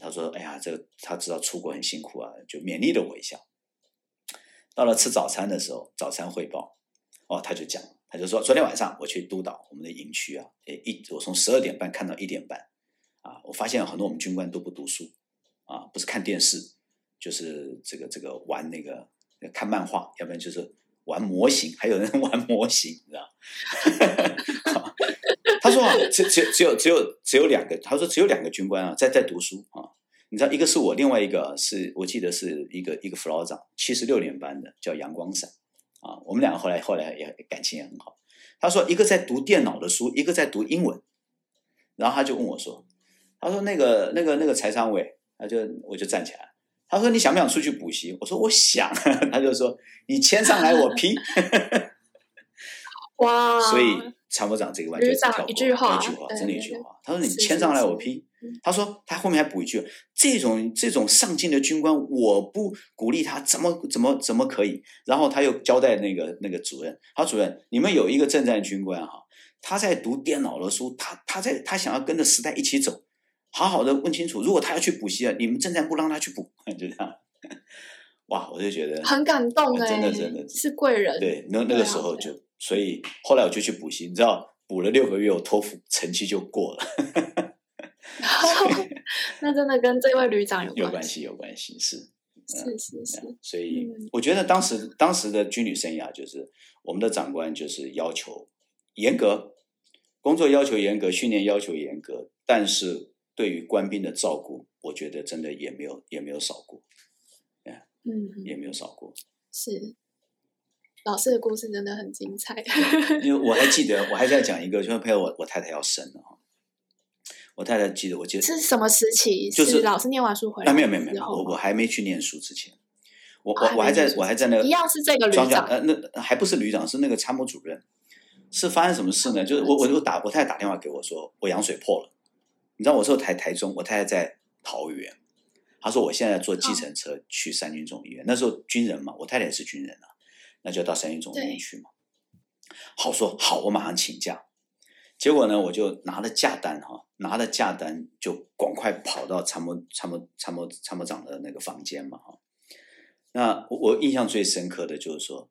他说哎呀他知道出国很辛苦就勉励了我一下。到了吃早餐的时候，早餐汇报他就说昨天晚上我去督导我们的营区我从12点半看到1点半，发现很多我们军官都不读书啊，不是看电视，就是这个玩那个看漫画，要不然就是玩模型，还有人玩模型，你知道？啊、他说啊，只有两个，他说只有两个军官啊在读书啊。你知道，一个是我，另外一个是我记得是一个辅导长，76年班的，叫阳光伞啊。我们两个后来也感情也很好。他说一个在读电脑的书，一个在读英文。然后他就问我说，他说那个财商委，我就站起来。他说你想不想出去补习？我说我想。他就说你签上来我批。哇！所以参谋长这个完全跳过一句话，真的一句话。他说你签上来我批。他说他后面还补一句，这种上进的军官我不鼓励他，怎么可以？然后他又交代那个主任，他主任，你们有一个正战军官哈，他在读电脑的书，他想要跟着时代一起走，好好的问清楚，如果他要去补习啊，你们正战部让他去补，就这样。哇，我就觉得很感动哎、欸，真的是贵人。对，那个时候就，所以后来我就去补习，你知道，补了6个月，我托福成绩就过了。那真的跟这位旅长有关系，是、所以我觉得当时的军旅生涯就是我们的长官就是要求严格，工作要求严格，训练要求严格，但是对于官兵的照顾，我觉得真的也没有少过，也没有少过。是，老师的故事真的很精彩。因为我还记得，我还在讲一个，就是朋友，我太太要生了哈。我太太记得是什么时期？就是老师念完书回来。啊，没有，我还没去念书之前，我还在那个一样是这个旅长，那还不是旅长，是那个参谋主任。是发生什么事呢？就是我太太打电话给我说我羊水破了，你知道我是台中，我太太在桃园，她说我现在坐计程车去三军总医院，那时候军人嘛，我太太也是军人啊，那就到三军总医院去嘛。好说好，我马上请假。结果呢，我就拿了假单就赶快跑到参谋长的那个房间嘛。那我印象最深刻的就是说，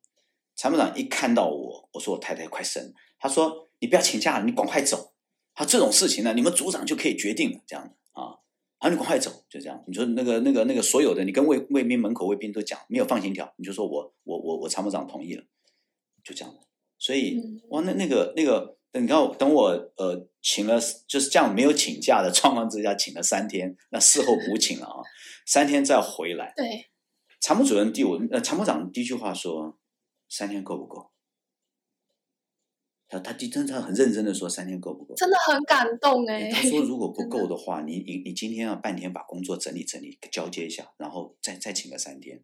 参谋长一看到我说我太太快生了，他说你不要请假了，你赶快走。他这种事情呢，你们组长就可以决定了，这样的啊。然后你赶快走，就这样。你说那个所有的，你跟卫兵门口卫兵都讲，没有放行条，你就说我参谋长同意了，就这样的。所以哇，那个。等我请了，就是这样没有请假的状况之下，请了3天，那事后补请了啊，3天再回来。对，参谋长第一句话说：“3天够不够？”他很认真的说：“3天够不够？”真的很感动哎、欸。他说：“如果不够的话，你今天要半天把工作整理整理，交接一下，然后再请个3天。”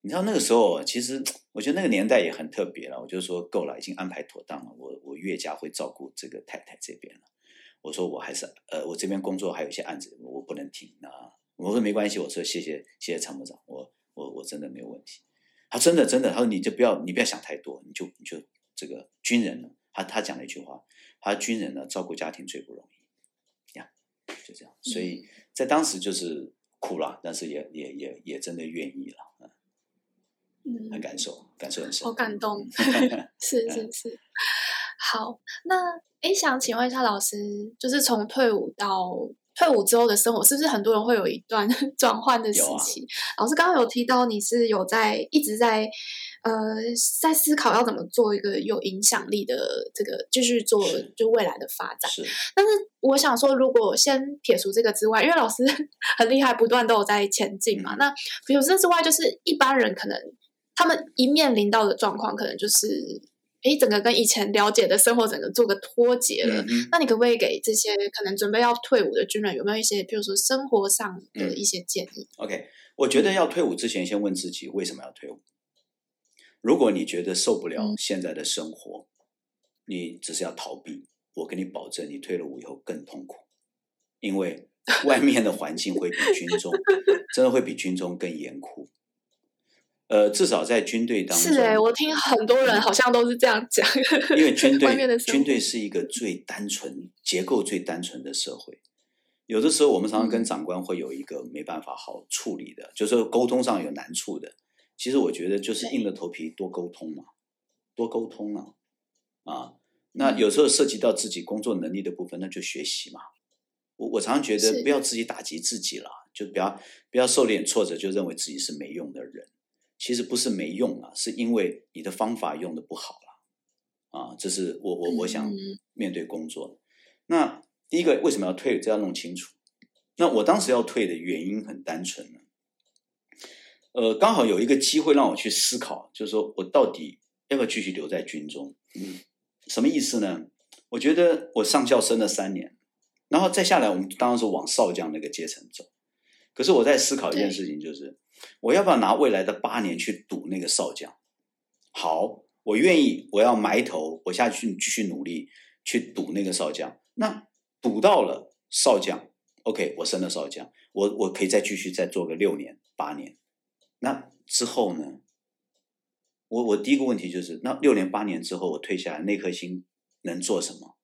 你知道那个时候，其实我觉得那个年代也很特别了。我就说够了，已经安排妥当了。我岳家会照顾这个太太这边了。我说我还是我这边工作还有一些案子，我不能停啊。我说没关系，我说谢谢参谋长，我真的没有问题。他真的，他说你不要想太多，你就这个军人呢，他讲了一句话，他军人呢照顾家庭最不容易呀，就这样。所以在当时就是苦了，但是也真的愿意了。很感受很深，好感动。是。好，那想请问一下老师，就是从退伍之后的生活，是不是很多人会有一段转换的时期？啊，老师刚刚有提到你是有一直在思考要怎么做一个有影响力的这个继续做就未来的发展。但是我想说，如果先撇除这个之外，因为老师很厉害，不断都有在前进嘛。那撇除这之外，就是一般人可能他们一面临到的状况，可能就是整个跟以前了解的生活整个做个脱节了。那你可不可以给这些可能准备要退伍的军人有没有一些，比如说生活上的一些建议？OK， 我觉得要退伍之前，先问自己为什么要退伍。如果你觉得受不了现在的生活，你只是要逃避，我跟你保证，你退了伍以后更痛苦，因为外面的环境会比军中，真的会比军中更严酷。至少在军队当中是我听很多人好像都是这样讲。因为军队是一个最单纯结构最单纯的社会，有的时候我们常常跟长官会有一个没办法好处理的，就是沟通上有难处的。其实我觉得就是硬着头皮多沟通嘛啊。那有时候涉及到自己工作能力的部分，那就学习嘛我常常觉得不要自己打击自己啦，就不要受点挫折就认为自己是没用的人，其实不是没用啊，是因为你的方法用的不好啦。啊，这是我想面对工作。那第一个为什么要退，这要弄清楚。那我当时要退的原因很单纯呢，刚好有一个机会让我去思考，就是说我到底要不要继续留在军中。什么意思呢？我觉得我上校升了3年，然后再下来我们当然是往少将那个阶层走，可是我在思考一件事情，就是我要不要拿未来的8年去赌那个少将。好，我愿意，我要埋头，我下去继续努力去赌那个少将。那赌到了少将， OK， 我升了少将，我可以再继续再做个6年8年。那之后呢，我第一个问题就是，那6年8年之后我退下来，那颗心能做什么，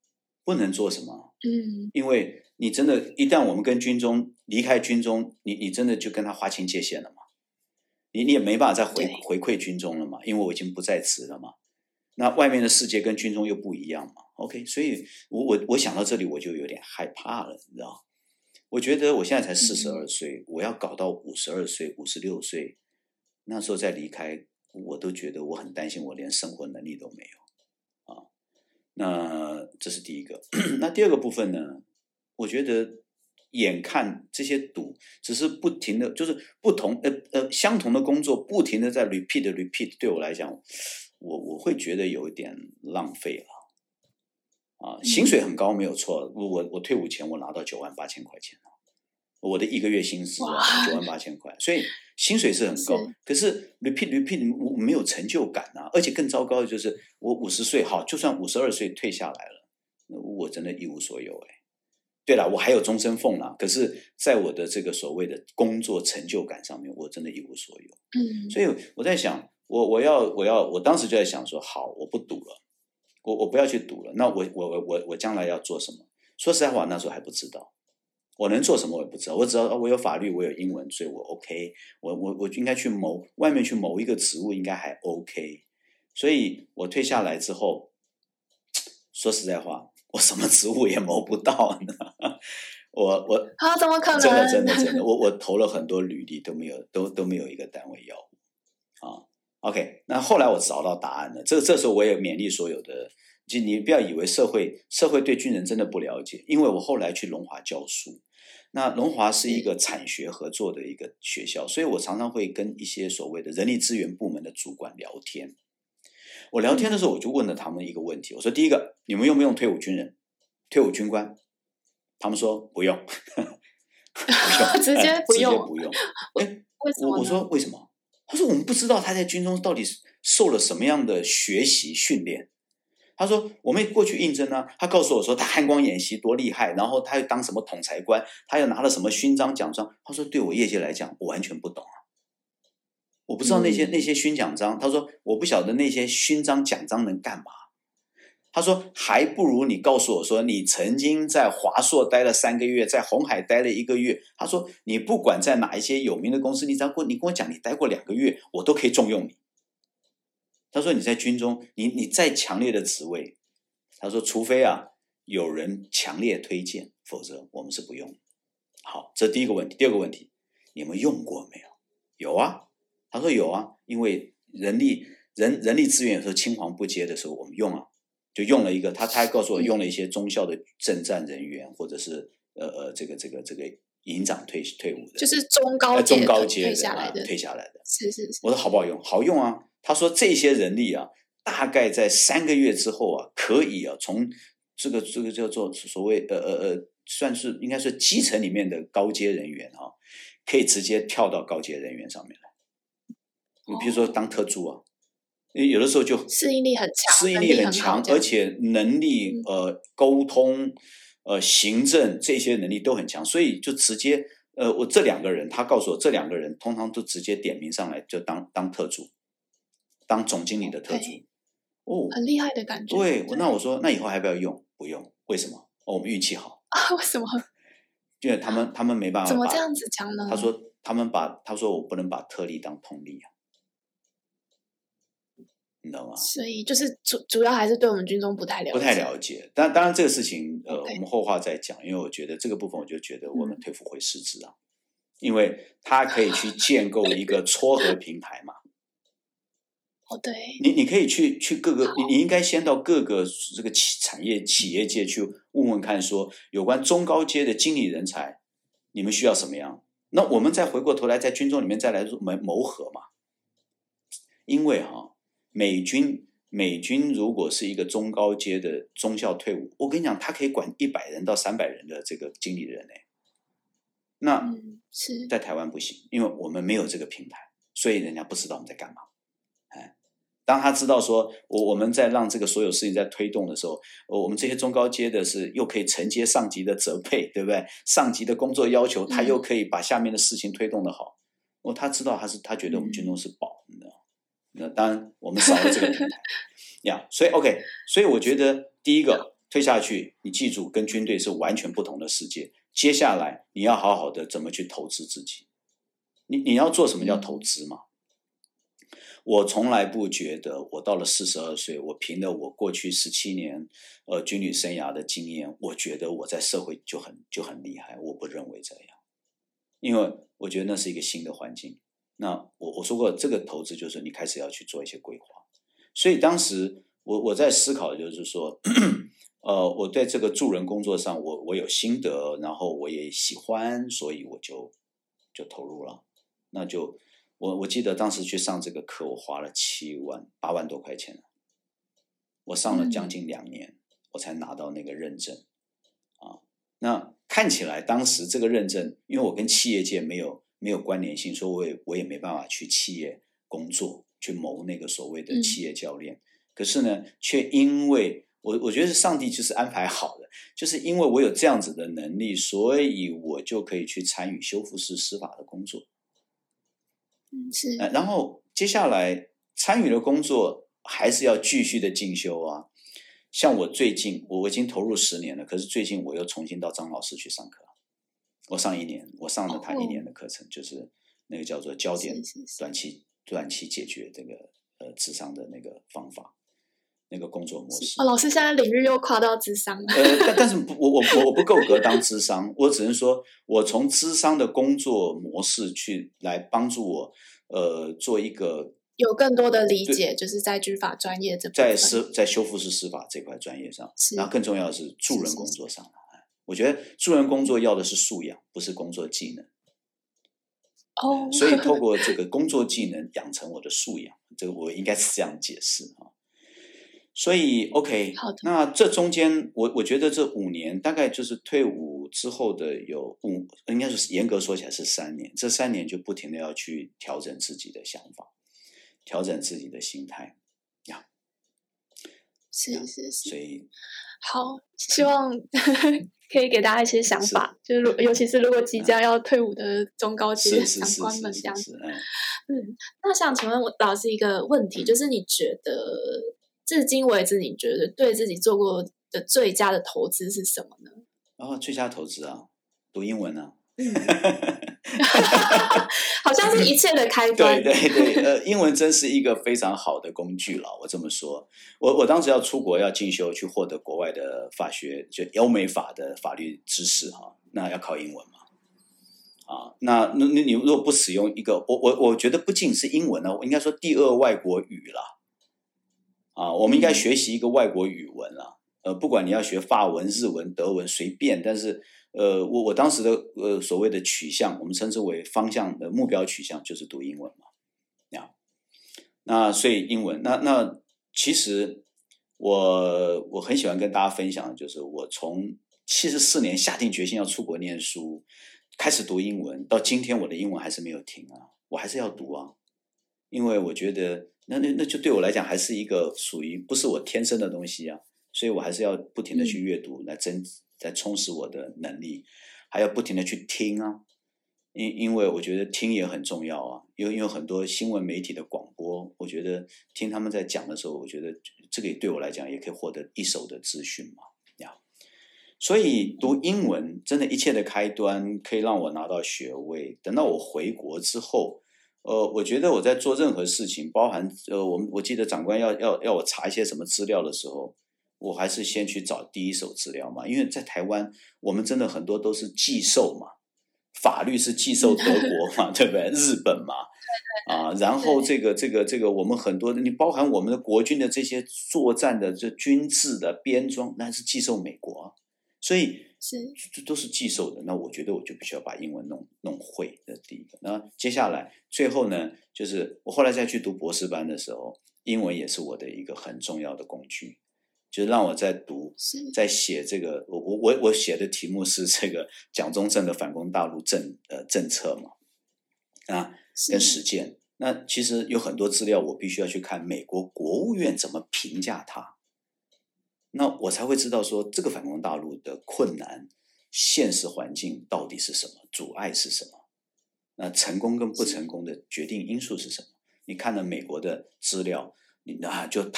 不能做什么。因为你真的一旦我们跟军中离开军中，你真的就跟他划清界限了嘛，你也没办法再回馈军中了嘛，因为我已经不在职了嘛。那外面的世界跟军中又不一样嘛。 OK， 所以我想到这里我就有点害怕了，你知道，我觉得我现在才42岁，我要搞到52岁56岁，那时候再离开，我都觉得我很担心，我连生活能力都没有啊。那这是第一个那第二个部分呢，我觉得眼看这些赌只是不停的，就是相同的工作不停的在 repeat， 对我来讲，我会觉得有一点浪费了啊。薪水很高没有错，我退伍前我拿到98000块钱了，我的一个月薪资98000块，所以薪水是很高，可是 repeat 我没有成就感啊。而且更糟糕的就是我50岁，好，就算52岁退下来了，我真的一无所有。对啦，我还有终身俸啦，可是在我的这个所谓的工作成就感上面，我真的一无所有。所以我在想，我当时就在想说，好，我不赌了，我不要去赌了，那我将来要做什么？说实在话，那时候还不知道。我能做什么我也不知道，我只知道我有法律，我有英文，所以我 OK， 我应该去外面去谋一个职务，应该还 OK。 所以我退下来之后，说实在话，我什么职务也谋不到呢。我怎么可能？真的我投了很多履历，都没有一个单位要啊。OK， 那后来我找到答案了。这时候我也勉励所有的，就你不要以为社会对军人真的不了解，因为我后来去龙华教书。那龙华是一个产学合作的一个学校，所以我常常会跟一些所谓的人力资源部门的主管聊天。我聊天的时候我就问了他们一个问题，我说第一个，你们用不用退伍军人退伍军官？他们说不用直接不用。为什么？我说为什么？他说我们不知道他在军中到底受了什么样的学习训练。他说我们过去应征呢，他告诉我说他汉光演习多厉害，然后他又当什么统裁官，他又拿了什么勋章奖章。他说对我业界来讲我完全不懂啊，我不知道那些勋奖章。他说我不晓得那些勋章奖章能干嘛。他说还不如你告诉我说你曾经在华硕待了3个月，在鸿海待了1个月。他说你不管在哪一些有名的公司，你只要跟我讲你待过2个月，我都可以重用你。他说你在军中你再强烈的职位，他说除非啊有人强烈推荐，否则我们是不用。好，这第一个问题。第二个问题，你们用过没有？有啊，他说有啊，因为人力资源有时候青黄不接的时候我们用啊，就用了一个他还告诉我用了一些中校的政战人员，或者是这个营长退伍的，就是中高阶退下来的。是。我说好不好用？好用啊。他说这些人力啊，大概在3个月之后啊，可以啊，从这个叫做所谓算是应该是基层里面的高阶人员啊，可以直接跳到高阶人员上面来。你比如说当特助啊，有的时候就适应力很强，而且能力沟通行政这些能力都很强，所以就直接我这2个人，他告诉我这2个人通常都直接点名上来就当特助。当总经理的特助，很厉害的感觉。对，那我说那以后还不要用？不用，为什么？哦，我们运气好啊。为什么？因为他们没办法。怎么这样子讲呢？他说我不能把特例当通例啊。你知道吗？所以就是主要还是对我们军中不太了解。当然这个事情我们后话再讲，因为我觉得这个部分我就觉得我们退辅会失职啊，因为他可以去建构一个撮合平台嘛。哦，对，你可以去各个，你应该先到各个这个产业企业界去问问看，说有关中高阶的经理人才，你们需要什么样？那我们再回过头来，在军中里面再来谋合嘛。因为哈，美军如果是一个中高阶的中校退伍，我跟你讲，他可以管100人到300人的这个经理人呢。那在台湾不行，因为我们没有这个平台，所以人家不知道我们在干嘛。当他知道说我们在让这个所有事情在推动的时候，我们这些中高阶的是又可以承接上级的责备，对不对？上级的工作要求，他又可以把下面的事情推动的好。他知道他觉得我们军中是宝，你知道？那当然我们少了这个平台呀，所以 OK， 所以我觉得第一个推下去，你记住，跟军队是完全不同的世界。接下来你要好好的怎么去投资自己，你要做什么叫投资嘛？我从来不觉得我到了42岁，我凭着我过去17年军旅生涯的经验，我觉得我在社会就很厉害，我不认为这样，因为我觉得那是一个新的环境。那我说过，这个投资就是你开始要去做一些规划。所以当时我在思考的就是说我在这个助人工作上我有心得，然后我也喜欢，所以我就投入了。那就我记得当时去上这个课，我花了8万多块钱，我上了将近2年，我才拿到那个认证啊。那看起来当时这个认证，因为我跟企业界没有关联性，所以我也没办法去企业工作，去谋那个所谓的企业教练。可是呢，却因为我觉得上帝就是安排好的，就是因为我有这样子的能力，所以我就可以去参与修复式司法的工作。是，然后接下来参与的工作还是要继续的进修啊。像我最近我已经投入10年了，可是最近我又重新到张老师去上课。我上1年，我上了他1年的课程，就是那个叫做焦点短期解决这个咨商的那个方法，那个工作模式。老师现在领域又跨到咨商了但是我不够格当咨商我只能说我从咨商的工作模式去来帮助我做一个有更多的理解，就是在军法专业这部分，在修复式司法这块专业上，然后更重要的是助人工作上。我觉得助人工作要的是素养，不是工作技能。所以透过这个工作技能养成我的素养，这个我应该是这样解释啊。所以 OK， 那这中间我觉得这5年大概就是退伍之后的有5，应该是严格说起来是3年，这3年就不停的要去调整自己的想法，调整自己的心态呀。是，所以好，希望可以给大家一些想法，就是尤其是如果即将要退伍的中高阶长官们这样子。那想请问老师一个问题，就是你觉得至今为止，你觉得对自己做过的最佳的投资是什么呢？最佳投资啊，读英文啊，好像是一切的开端。对，英文真是一个非常好的工具了。我这么说，我当时要出国要进修，去获得国外的法学，就欧美法的法律知识哈，那要靠英文嘛。啊，那你如果不使用一个，我觉得不仅是英文呢，我应该说第2外国语了。啊，我们应该学习一个外国语文啦，不管你要学法文、日文、德文，随便。但是，我当时的所谓的取向，我们称之为方向的目标取向，就是读英文嘛。那所以英文，那其实我很喜欢跟大家分享，就是我从74年下定决心要出国念书，开始读英文，到今天我的英文还是没有停啊，我还是要读啊，因为我觉得。那就对我来讲还是一个属于不是我天生的东西啊，所以我还是要不停的去阅读来充实我的能力，还要不停的去听啊，因为我觉得听也很重要啊，因为很多新闻媒体的广播，我觉得听他们在讲的时候，我觉得这个也对我来讲也可以获得一手的资讯嘛呀，所以读英文真的一切的开端，可以让我拿到学位，等到我回国之后。我觉得我在做任何事情，包含我记得长官要我查一些什么资料的时候，我还是先去找第一手资料嘛，因为在台湾我们真的很多都是寄售嘛，法律是寄售德国嘛，对不对？日本嘛，啊，然后这个我们很多你包含我们的国军的这些作战的这军制的编装，那是寄售美国啊，所以这都是寄售的。那我觉得我就必须要把英文弄会的第一个。那接下来最后呢，就是我后来再去读博士班的时候，英文也是我的一个很重要的工具，就是让我在读在写这个我写的题目是这个蒋中正的反攻大陆政策嘛，啊，跟实践。那其实有很多资料我必须要去看美国国务院怎么评价它，那我才会知道说这个反攻大陆的困难现实环境到底是什么，阻碍是什么，那成功跟不成功的决定因素是什么。你看了美国的资料，你就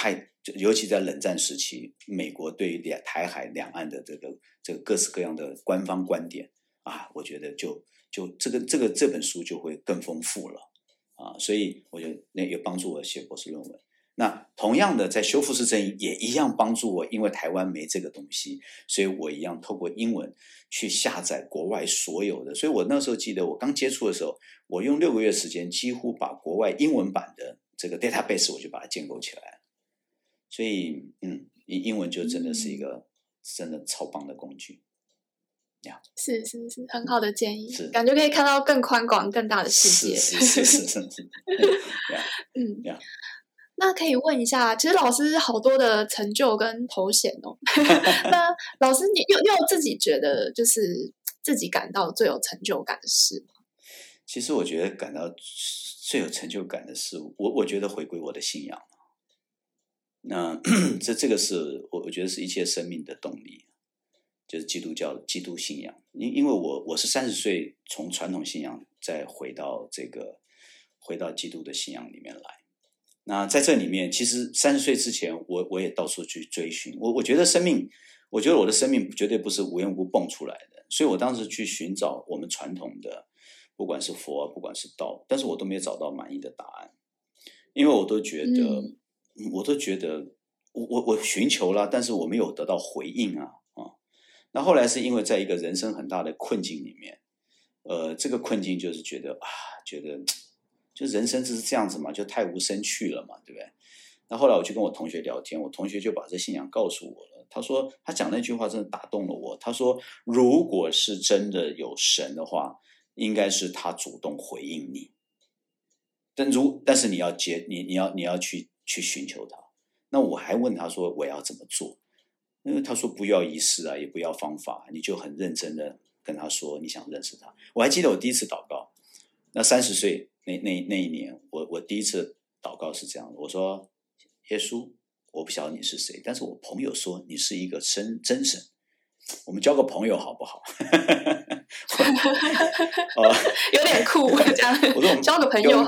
尤其在冷战时期美国对于台海两岸的这个各式各样的官方观点啊，我觉得就这本书就会更丰富了啊，所以我觉得那也帮助我写博士论文。那同样的，在修复式正义也一样帮助我，因为台湾没这个东西，所以我一样透过英文去下载国外所有的。所以我那时候记得我刚接触的时候，我用6个月时间几乎把国外英文版的这个 database 我就把它建构起来。所以英文就真的是一个真的超棒的工具。是很好的建议，感觉可以看到更宽广更大的世界。是那可以问一下，其实老师好多的成就跟头衔哦。那老师你又自己觉得就是自己感到最有成就感的事吗？其实我觉得感到最有成就感的是我觉得回归我的信仰。那这个是我觉得是一切生命的动力，就是基督信仰。因为我是30岁从传统信仰再回到基督的信仰里面来。那在这里面，其实30岁之前我也到处去追寻。我觉得我的生命绝对不是无缘无故蹦出来的，所以我当时去寻找我们传统的，不管是佛，不管是道，但是我都没有找到满意的答案，因为我都觉得我寻求了，但是我没有得到回应啊。那后来是因为在一个人生很大的困境里面，这个困境就是觉得就人生就是这样子嘛，就太无生趣了嘛，对不对？那后来我就跟我同学聊天，我同学就把这信仰告诉我了。他说他讲那句话真的打动了我。他说，如果是真的有神的话，应该是他主动回应你，但是你要去寻求他。那我还问他说我要怎么做？因为他说不要仪式啊，也不要方法，你就很认真的跟他说你想认识他。我还记得我第一次祷告，那30岁。那一年我第一次祷告是这样的，我说，耶稣，我不晓得你是谁，但是我朋友说你是一个真神，我们交个朋友好不好？有点酷这样。我说交个朋友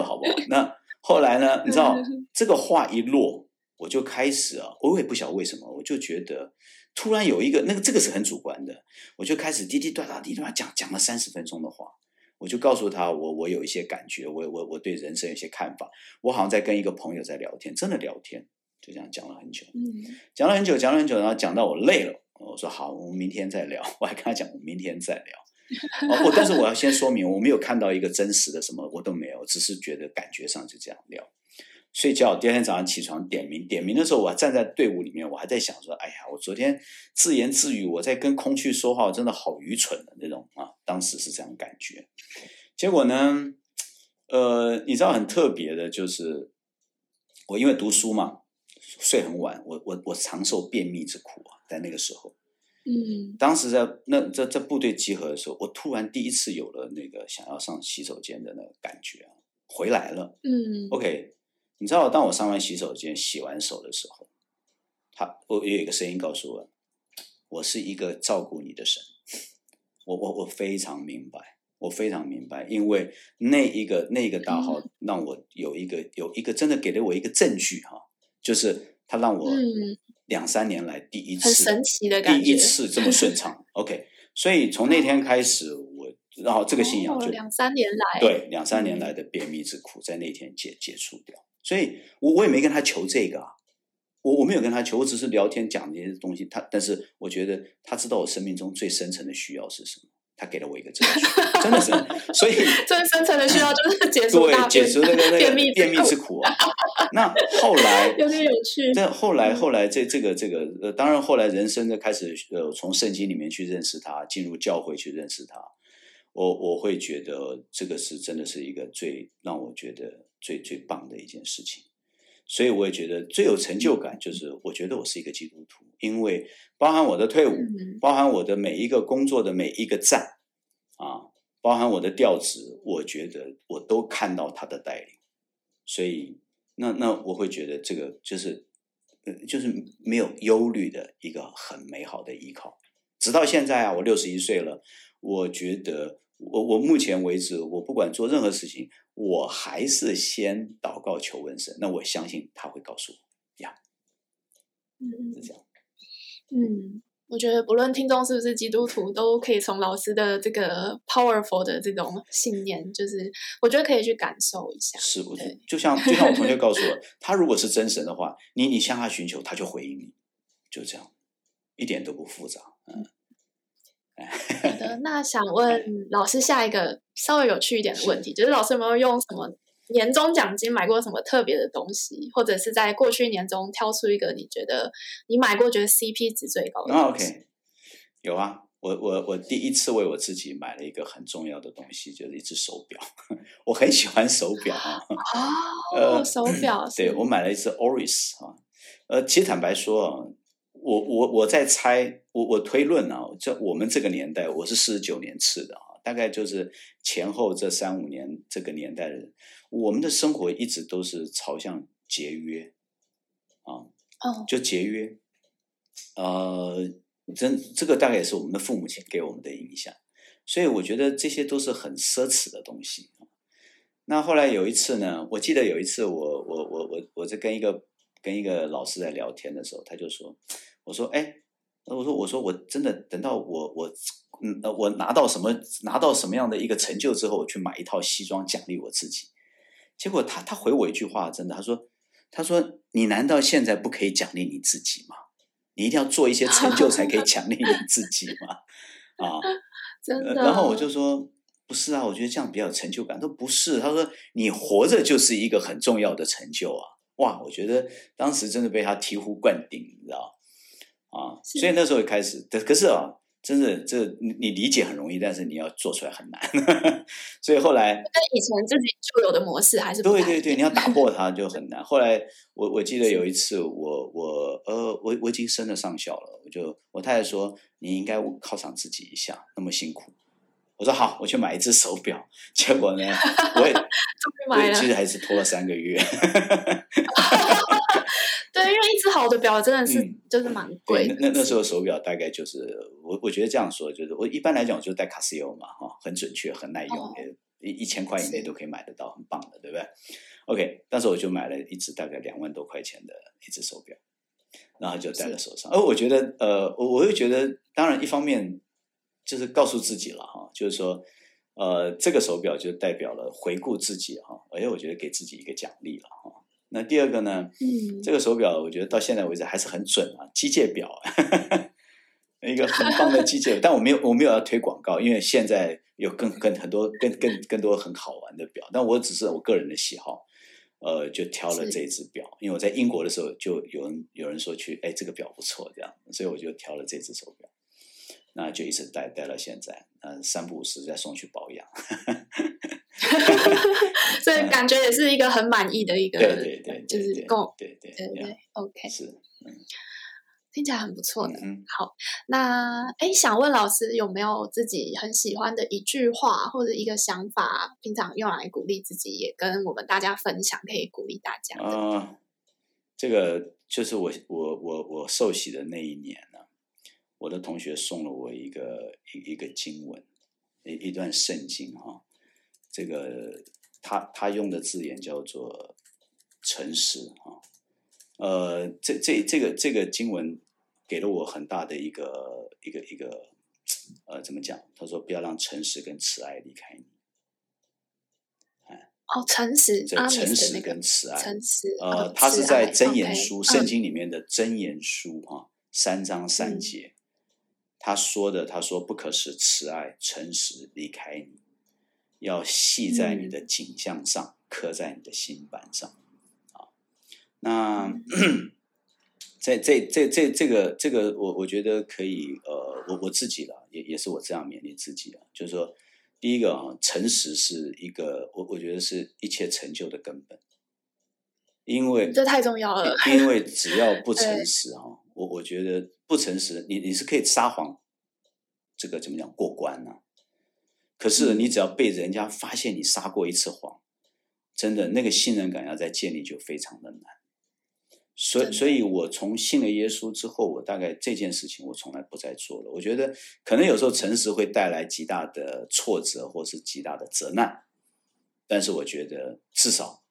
好不好？那后来呢，你知道这个话一落，我就开始啊，我也不晓得为什么，我就觉得突然有一个这个是很主观的，我就开始滴滴答答讲了30分钟的话。我就告诉他我有一些感觉，我对人生有一些看法，我好像在跟一个朋友在聊天，真的聊天，就这样讲了很久，然后讲到我累了，我说好，我们明天再聊。我还跟他讲我明天再聊。但是我要先说明，我没有看到一个真实的什么，我都没有，只是觉得感觉上就这样聊。睡觉，第二天早上起床点名的时候，我还站在队伍里面，我还在想说，哎呀，我昨天自言自语，我在跟空气说话，真的好愚蠢的那种啊！当时是这样感觉。结果呢，你知道很特别的就是，我因为读书嘛，睡很晚，我常受便秘之苦啊，在那个时候，当时在在部队集合的时候，我突然第一次有了那个想要上洗手间的那个感觉，回来了，OK。你知道，当我上完洗手间、洗完手的时候，我有一个声音告诉我，我是一个照顾你的神。我非常明白，因为那一个大号让我有一个真的给了我一个证据哈，就是他让我2-3年来第一次很神奇的感觉，第一次这么顺畅。OK， 所以从那天开始，我然后这个信仰就两三年来的便秘之苦在那天解除掉。所以我也没跟他求这个啊，我没有跟他求，我只是聊天讲这些东西。但是我觉得他知道我生命中最深层的需要是什么，他给了我一个真的，真的是，所以最深层的需要就是解除大便，对，解除那个便秘之苦啊。那后来有点有趣，但后来这个当然后来人生就开始从圣经里面去认识他，进入教会去认识他，我会觉得这个是真的是一个最让我觉得最棒的一件事情。所以我也觉得最有成就感就是我觉得我是一个基督徒，因为包含我的退伍，包含我的每一个工作的每一个站啊，包含我的调职，我觉得我都看到他的带领。所以那我会觉得这个就是没有忧虑的一个很美好的依靠。直到现在啊，我61岁了，我觉得我目前为止，我不管做任何事情，我还是先祷告求问神。那我相信他会告诉我呀。是这样。我觉得不论听众是不是基督徒，都可以从老师的这个 powerful 的这种信念，就是我觉得可以去感受一下。是，就像我同学告诉我，他如果是真神的话，你向他寻求，他就回应你，就这样，一点都不复杂。好的，那想问老师下一个稍微有趣一点的问题，就是老师有没有用什么年终奖金买过什么特别的东西，或者是在过去一年中挑出一个你觉得你买过觉得 CP 值最高的东西？OK， 有啊，我第一次为我自己买了一个很重要的东西，就是一只手表。我很喜欢手表啊，手表，对，我买了一只 Oris 啊，其实坦白说。我在猜，我推论啊，在我们这个年代，我是49年次的啊，大概就是前后这3-5年这个年代的人，我们的生活一直都是朝向节约啊，就节约，这个大概也是我们的父母亲给我们的影响，所以我觉得这些都是很奢侈的东西。那后来有一次呢，我记得有一次我在跟一个老师在聊天的时候，他就说，我说我真的等到我拿到什么样的一个成就之后，我去买一套西装奖励我自己。结果他回我一句话，真的，他说你难道现在不可以奖励你自己吗？你一定要做一些成就才可以奖励你自己吗？啊，真的。然后我就说不是啊，我觉得这样比较有成就感。他说不是，他说你活着就是一个很重要的成就啊。哇，我觉得当时真的被他醍醐灌顶，你知道啊，所以那时候也开始，可是啊，真的这你理解很容易，但是你要做出来很难。所以后来跟以前自己就有的模式还是不太对，你要打破它就很难。后来我记得有一次，我已经升了上校了，我太太说你应该犒赏自己一下，那么辛苦。我说好，我去买一只手表。结果呢，我其实还是拖了3个月。对，因为一只好的表真的是、就是蛮贵的。那时候手表大概就是我觉得这样说，就是我一般来讲我就戴 Casio 嘛，很准确，很耐用，1000块以内都可以买得到，很棒的，对不对 ？OK， 那时候我就买了一只大概2万多块钱的一只手表，然后就戴在手上。我觉得我又觉得，当然一方面。就是告诉自己了哈，就是说，这个手表就代表了回顾自己哈，而且我觉得给自己一个奖励了哈。那第二个呢，这个手表我觉得到现在为止还是很准啊，机械表，一个很棒的机械表。但我没有要推广告，因为现在有更多很好玩的表，但我只是我个人的喜好，就挑了这只表，因为我在英国的时候就有人说去，哎，这个表不错这样，所以我就挑了这只手表。那就一直戴到现在，3不5时再送去保养。所以感觉也是一个很满意的一个，对，就是够，对 ，OK， 是，听起来很不错的。好，那想问老师有没有自己很喜欢的一句话或者一个想法，平常用来鼓励自己，也跟我们大家分享，可以鼓励大家的。这个就是我受洗的那一年呢。我的同学送了我一个经文，一段圣经哈。这个他用的字眼叫做诚实哈。这个经文给了我很大的一个怎么讲？他说不要让诚实跟慈爱离开你。哦，诚实，诚实跟慈爱，诚实，他是在箴言书、圣经里面的箴言书哈，3章3节，他说的，他说不可使慈爱、诚实离开你，要系在你的颈项上，刻在你的心板上。啊，那这个，我觉得可以，我自己了，也是我这样勉励自己了，就是说。第一个啊，诚实是一个，我觉得是一切成就的根本，因为这太重要了。因为只要不诚实啊，我觉得不诚实，你是可以撒谎，这个怎么讲过关呢？可是你只要被人家发现你撒过一次谎，真的那个信任感要再建立就非常的难。所以我从信了耶稣之后，我大概这件事情我从来不再做了。我觉得可能有时候诚实会带来极大的挫折或是极大的责难，但是我觉得至少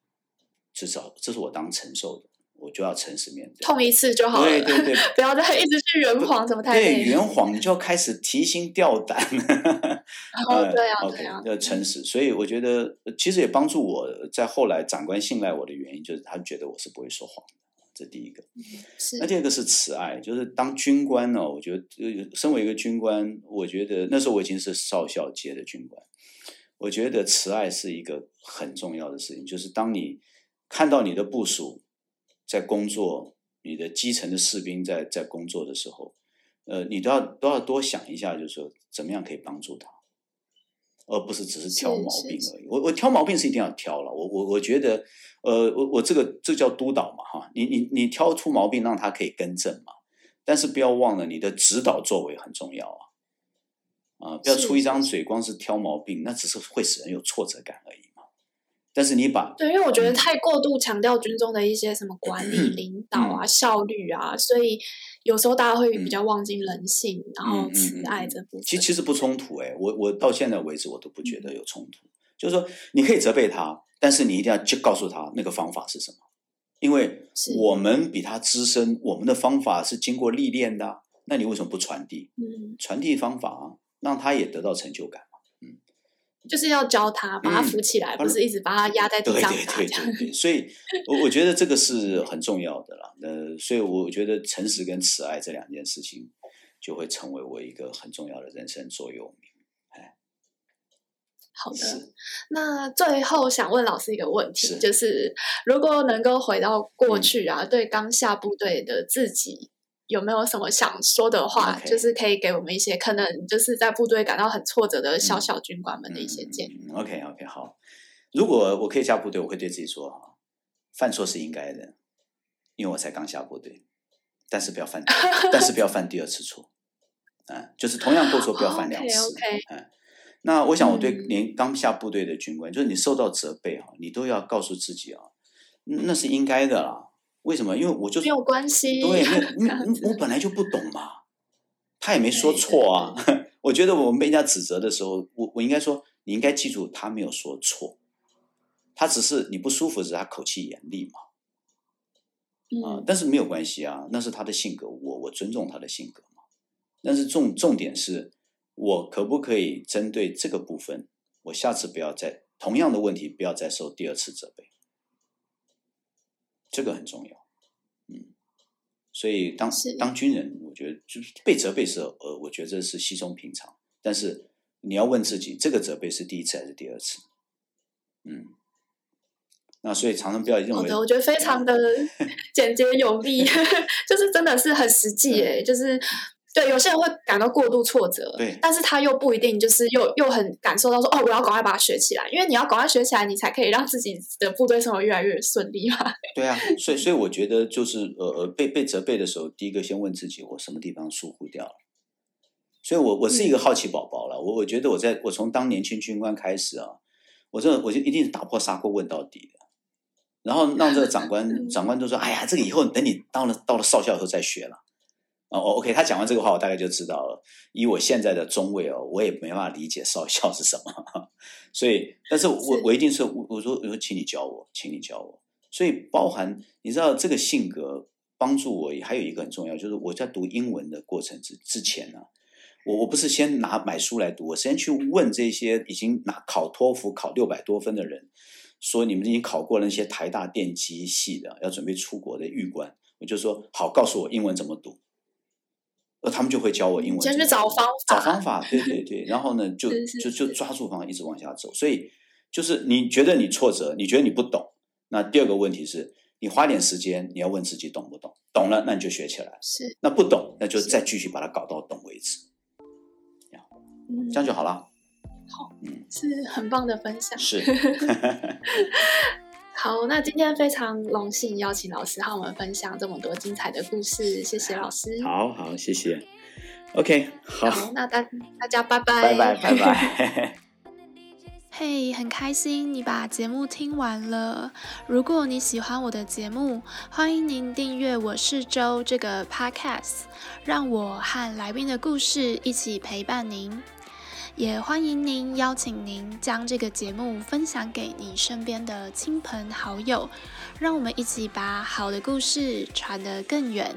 这是我当承受的，我就要诚实面对，痛一次就好了。对对对，不要再一直去圆谎什么太累。对，圆谎你就要开始提心吊胆。对啊，对啊，诚实。所以我觉得其实也帮助我在后来长官信赖我的原因，就是他觉得我是不会说谎的。这第一个。那第二个是慈爱，就是当军官呢，我觉得身为一个军官，我觉得那时候我已经是少校阶的军官，我觉得慈爱是一个很重要的事情，就是当你看到你的部属在工作，你的基层的士兵在工作的时候，你都要多想一下，就是说怎么样可以帮助他，而不是只是挑毛病而已。我挑毛病是一定要挑了。我觉得，我这叫督导嘛哈。你挑出毛病，让他可以更正嘛。但是不要忘了，你的指导作为很重要啊。不要出一张嘴，光是挑毛病，那只是会使人有挫折感而已嘛。但是你把对，因为我觉得太过度强调军中的一些什么管理、领导啊、效率啊，所以。有时候大家会比较忘记人性，然后慈爱这部分其实不冲突欸。我到现在为止我都不觉得有冲突，就是说你可以责备他，但是你一定要就告诉他那个方法是什么，因为我们比他资深，我们的方法是经过历练的啊，那你为什么不传递？传递方法啊，让他也得到成就感嘛。就是要教他，把他扶起来，不是一直把他压在地上打。对，所以我觉得这个是很重要的啦。所以我觉得诚实跟慈爱这两件事情，就会成为我一个很重要的人生座右铭。好的，那最后想问老师一个问题，就是如果能够回到过去啊，对刚下部队的自己。有没有什么想说的话，就是可以给我们一些可能就是在部队感到很挫折的小小军官们的一些建议？OK， 好。如果我可以下部队，我会对自己说，犯错是应该的，因为我才刚下部队，但是不要犯第二次错。就是同样过错不要犯2次。Okay. 那我想我对连刚下部队的军官，就是你受到责备你都要告诉自己那是应该的啦。为什么？因为我就没有关系，对，我本来就不懂嘛，他也没说错啊。我觉得我们被人家指责的时候，我应该说，你应该记住，他没有说错，他只是你不舒服，只是他口气严厉嘛。但是没有关系啊，那是他的性格，我尊重他的性格嘛。但是重点是我可不可以针对这个部分，我下次不要再同样的问题，不要再受第二次责备。这个很重要，所以当军人，我觉得就是被责备是，我觉得这是稀松平常。但是你要问自己，这个责备是第一次还是第二次？那所以常常不要认为。好的，我觉得非常的简洁有力，就是真的是很实际欸，就是。对，有些人会感到过度挫折，对，但是他又不一定就是又很感受到说，我要赶快把它学起来，因为你要赶快学起来，你才可以让自己的部队生活越来越顺利嘛。对啊，所以我觉得就是被责备的时候，第一个先问自己，我什么地方疏忽掉了？所以我是一个好奇宝宝了，我觉得我从当年轻军官开始啊，我就一定打破砂锅问到底的，然后让这个长官就说，哎呀，这个以后等你到了少校以后再学了。OK， 他讲完这个话，我大概就知道了。以我现在的中尉我也没办法理解少校是什么，所以，但是我一定是我说，请你教我。所以包含你知道这个性格帮助我，还有一个很重要，就是我在读英文的过程之前呢，我不是先买书来读，我先去问这些已经考托福考600多分的人，说你们已经考过那些台大电机系的要准备出国的预官，我就说好，告诉我英文怎么读，他们就会教我英文，就是找方法，对对对。然后呢就抓住方法一直往下走。所以就是你觉得你挫折，你觉得你不懂，那第二个问题是你花点时间，你要问自己懂不懂，懂了那你就学起来，是那不懂那就再继续把它搞到懂为止，这样就好了。好，是很棒的分享，是好，那今天非常荣幸邀请老师和我们分享这么多精彩的故事，谢谢老师。好，谢谢。 OK， 好，那大家拜拜嘿，很开心你把节目听完了。如果你喜欢我的节目，欢迎您订阅我是周这个 podcast， 让我和来宾的故事一起陪伴您。也欢迎您邀请您将这个节目分享给你身边的亲朋好友，让我们一起把好的故事传得更远。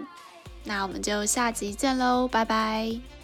那我们就下集见喽，拜拜。